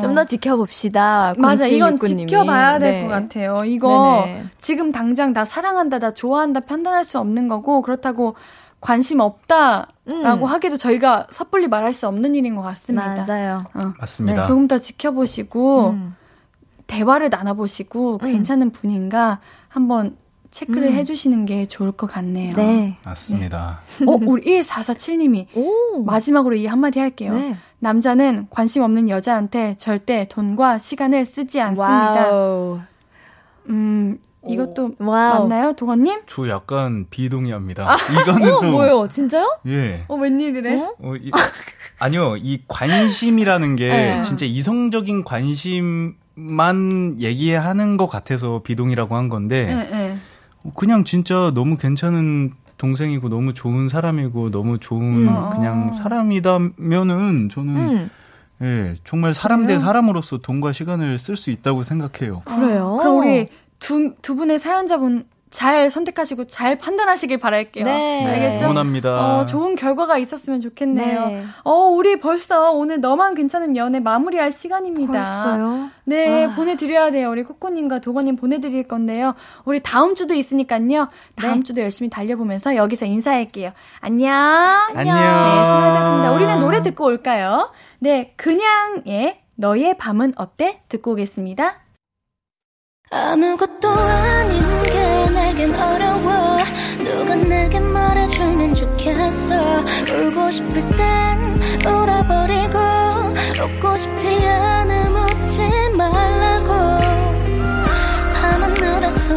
좀 더 지켜봅시다. 맞아, 이건 지켜봐야 될 것 같아요. 이거 네네. 지금 당장 나 사랑한다, 나 좋아한다 판단할 수 없는 거고, 그렇다고 관심 없다라고 하기도 저희가 섣불리 말할 수 없는 일인 것 같습니다. 맞아요. 맞습니다. 네, 조금 더 지켜보시고 대화를 나눠보시고 괜찮은 분인가 한번 체크를 해주시는 게 좋을 것 같네요. 네. 맞습니다. 네. 우리 1447님이 마지막으로 이 한마디 할게요. 네. 남자는 관심 없는 여자한테 절대 돈과 시간을 쓰지 않습니다. 와우. 이것도 와우. 맞나요, 동원님? 저 약간 비동의합니다. 아, 이거는 또 뭐예요? 진짜요? 예. 웬일이래? 아니요, 이 관심이라는 게 네. 진짜 이성적인 관심만 얘기하는 것 같아서 비동의라고 한 건데 네. 그냥 진짜 너무 괜찮은 동생이고 너무 좋은 사람이고 너무 좋은 그냥 사람이다면은 저는 예, 정말 사람 대 사람으로서 돈과 시간을 쓸 수 있다고 생각해요. 그래요? 그럼 우리 두 분의 사연자분 잘 선택하시고 잘 판단하시길 바랄게요. 네. 알겠죠? 응원합니다. 좋은 결과가 있었으면 좋겠네요. 네. 우리 벌써 오늘 너만 괜찮은 연애 마무리할 시간입니다. 벌써요? 네, 보내드려야 돼요. 우리 코코님과 도건님 보내드릴 건데요. 우리 다음 주도 있으니까요. 다음 주도 열심히 달려보면서 여기서 인사할게요. 안녕. 안녕. 네, 수고하셨습니다. 우리는 노래 듣고 올까요? 네, 그냥의 너의 밤은 어때? 듣고 오겠습니다. 아무것도 아닌 게 내겐 어려워. 누가 내게 말해주면 좋겠어. 울고 싶을 땐 울어버리고 웃고 싶지 않음 웃지 말라고. 밤하늘에서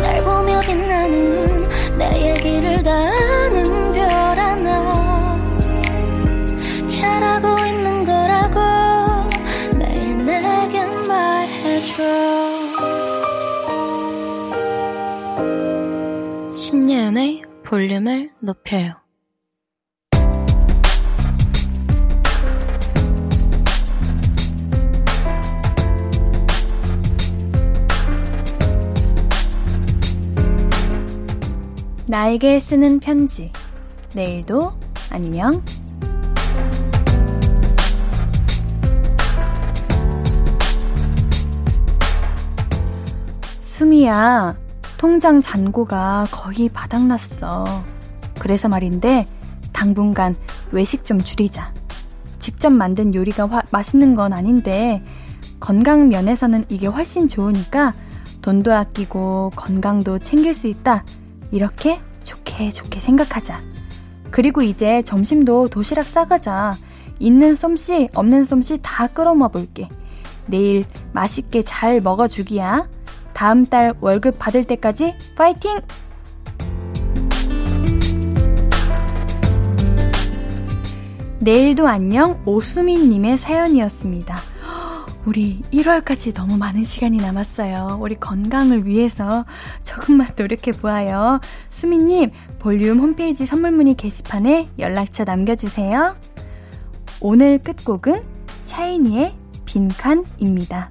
날 보며 빛나는 내 얘기를 다 아는 별 하나 잘하고 있는 거라고 매일 내겐 말해줘. 신예은의 볼륨을 높여요. 나에게 쓰는 편지. 내일도 안녕. 수미야, 통장 잔고가 거의 바닥났어. 그래서 말인데 당분간 외식 좀 줄이자. 직접 만든 요리가 맛있는 건 아닌데 건강 면에서는 이게 훨씬 좋으니까 돈도 아끼고 건강도 챙길 수 있다. 이렇게 좋게 생각하자. 그리고 이제 점심도 도시락 싸가자. 있는 솜씨 없는 솜씨 다 끌어모아볼게. 내일 맛있게 잘 먹어주기야. 다음 달 월급 받을 때까지 파이팅! 내일도 안녕. 오수민님의 사연이었습니다. 우리 1월까지 너무 많은 시간이 남았어요. 우리 건강을 위해서 조금만 노력해보아요. 수민님, 볼륨 홈페이지 선물문의 게시판에 연락처 남겨주세요. 오늘 끝곡은 샤이니의 빈칸입니다.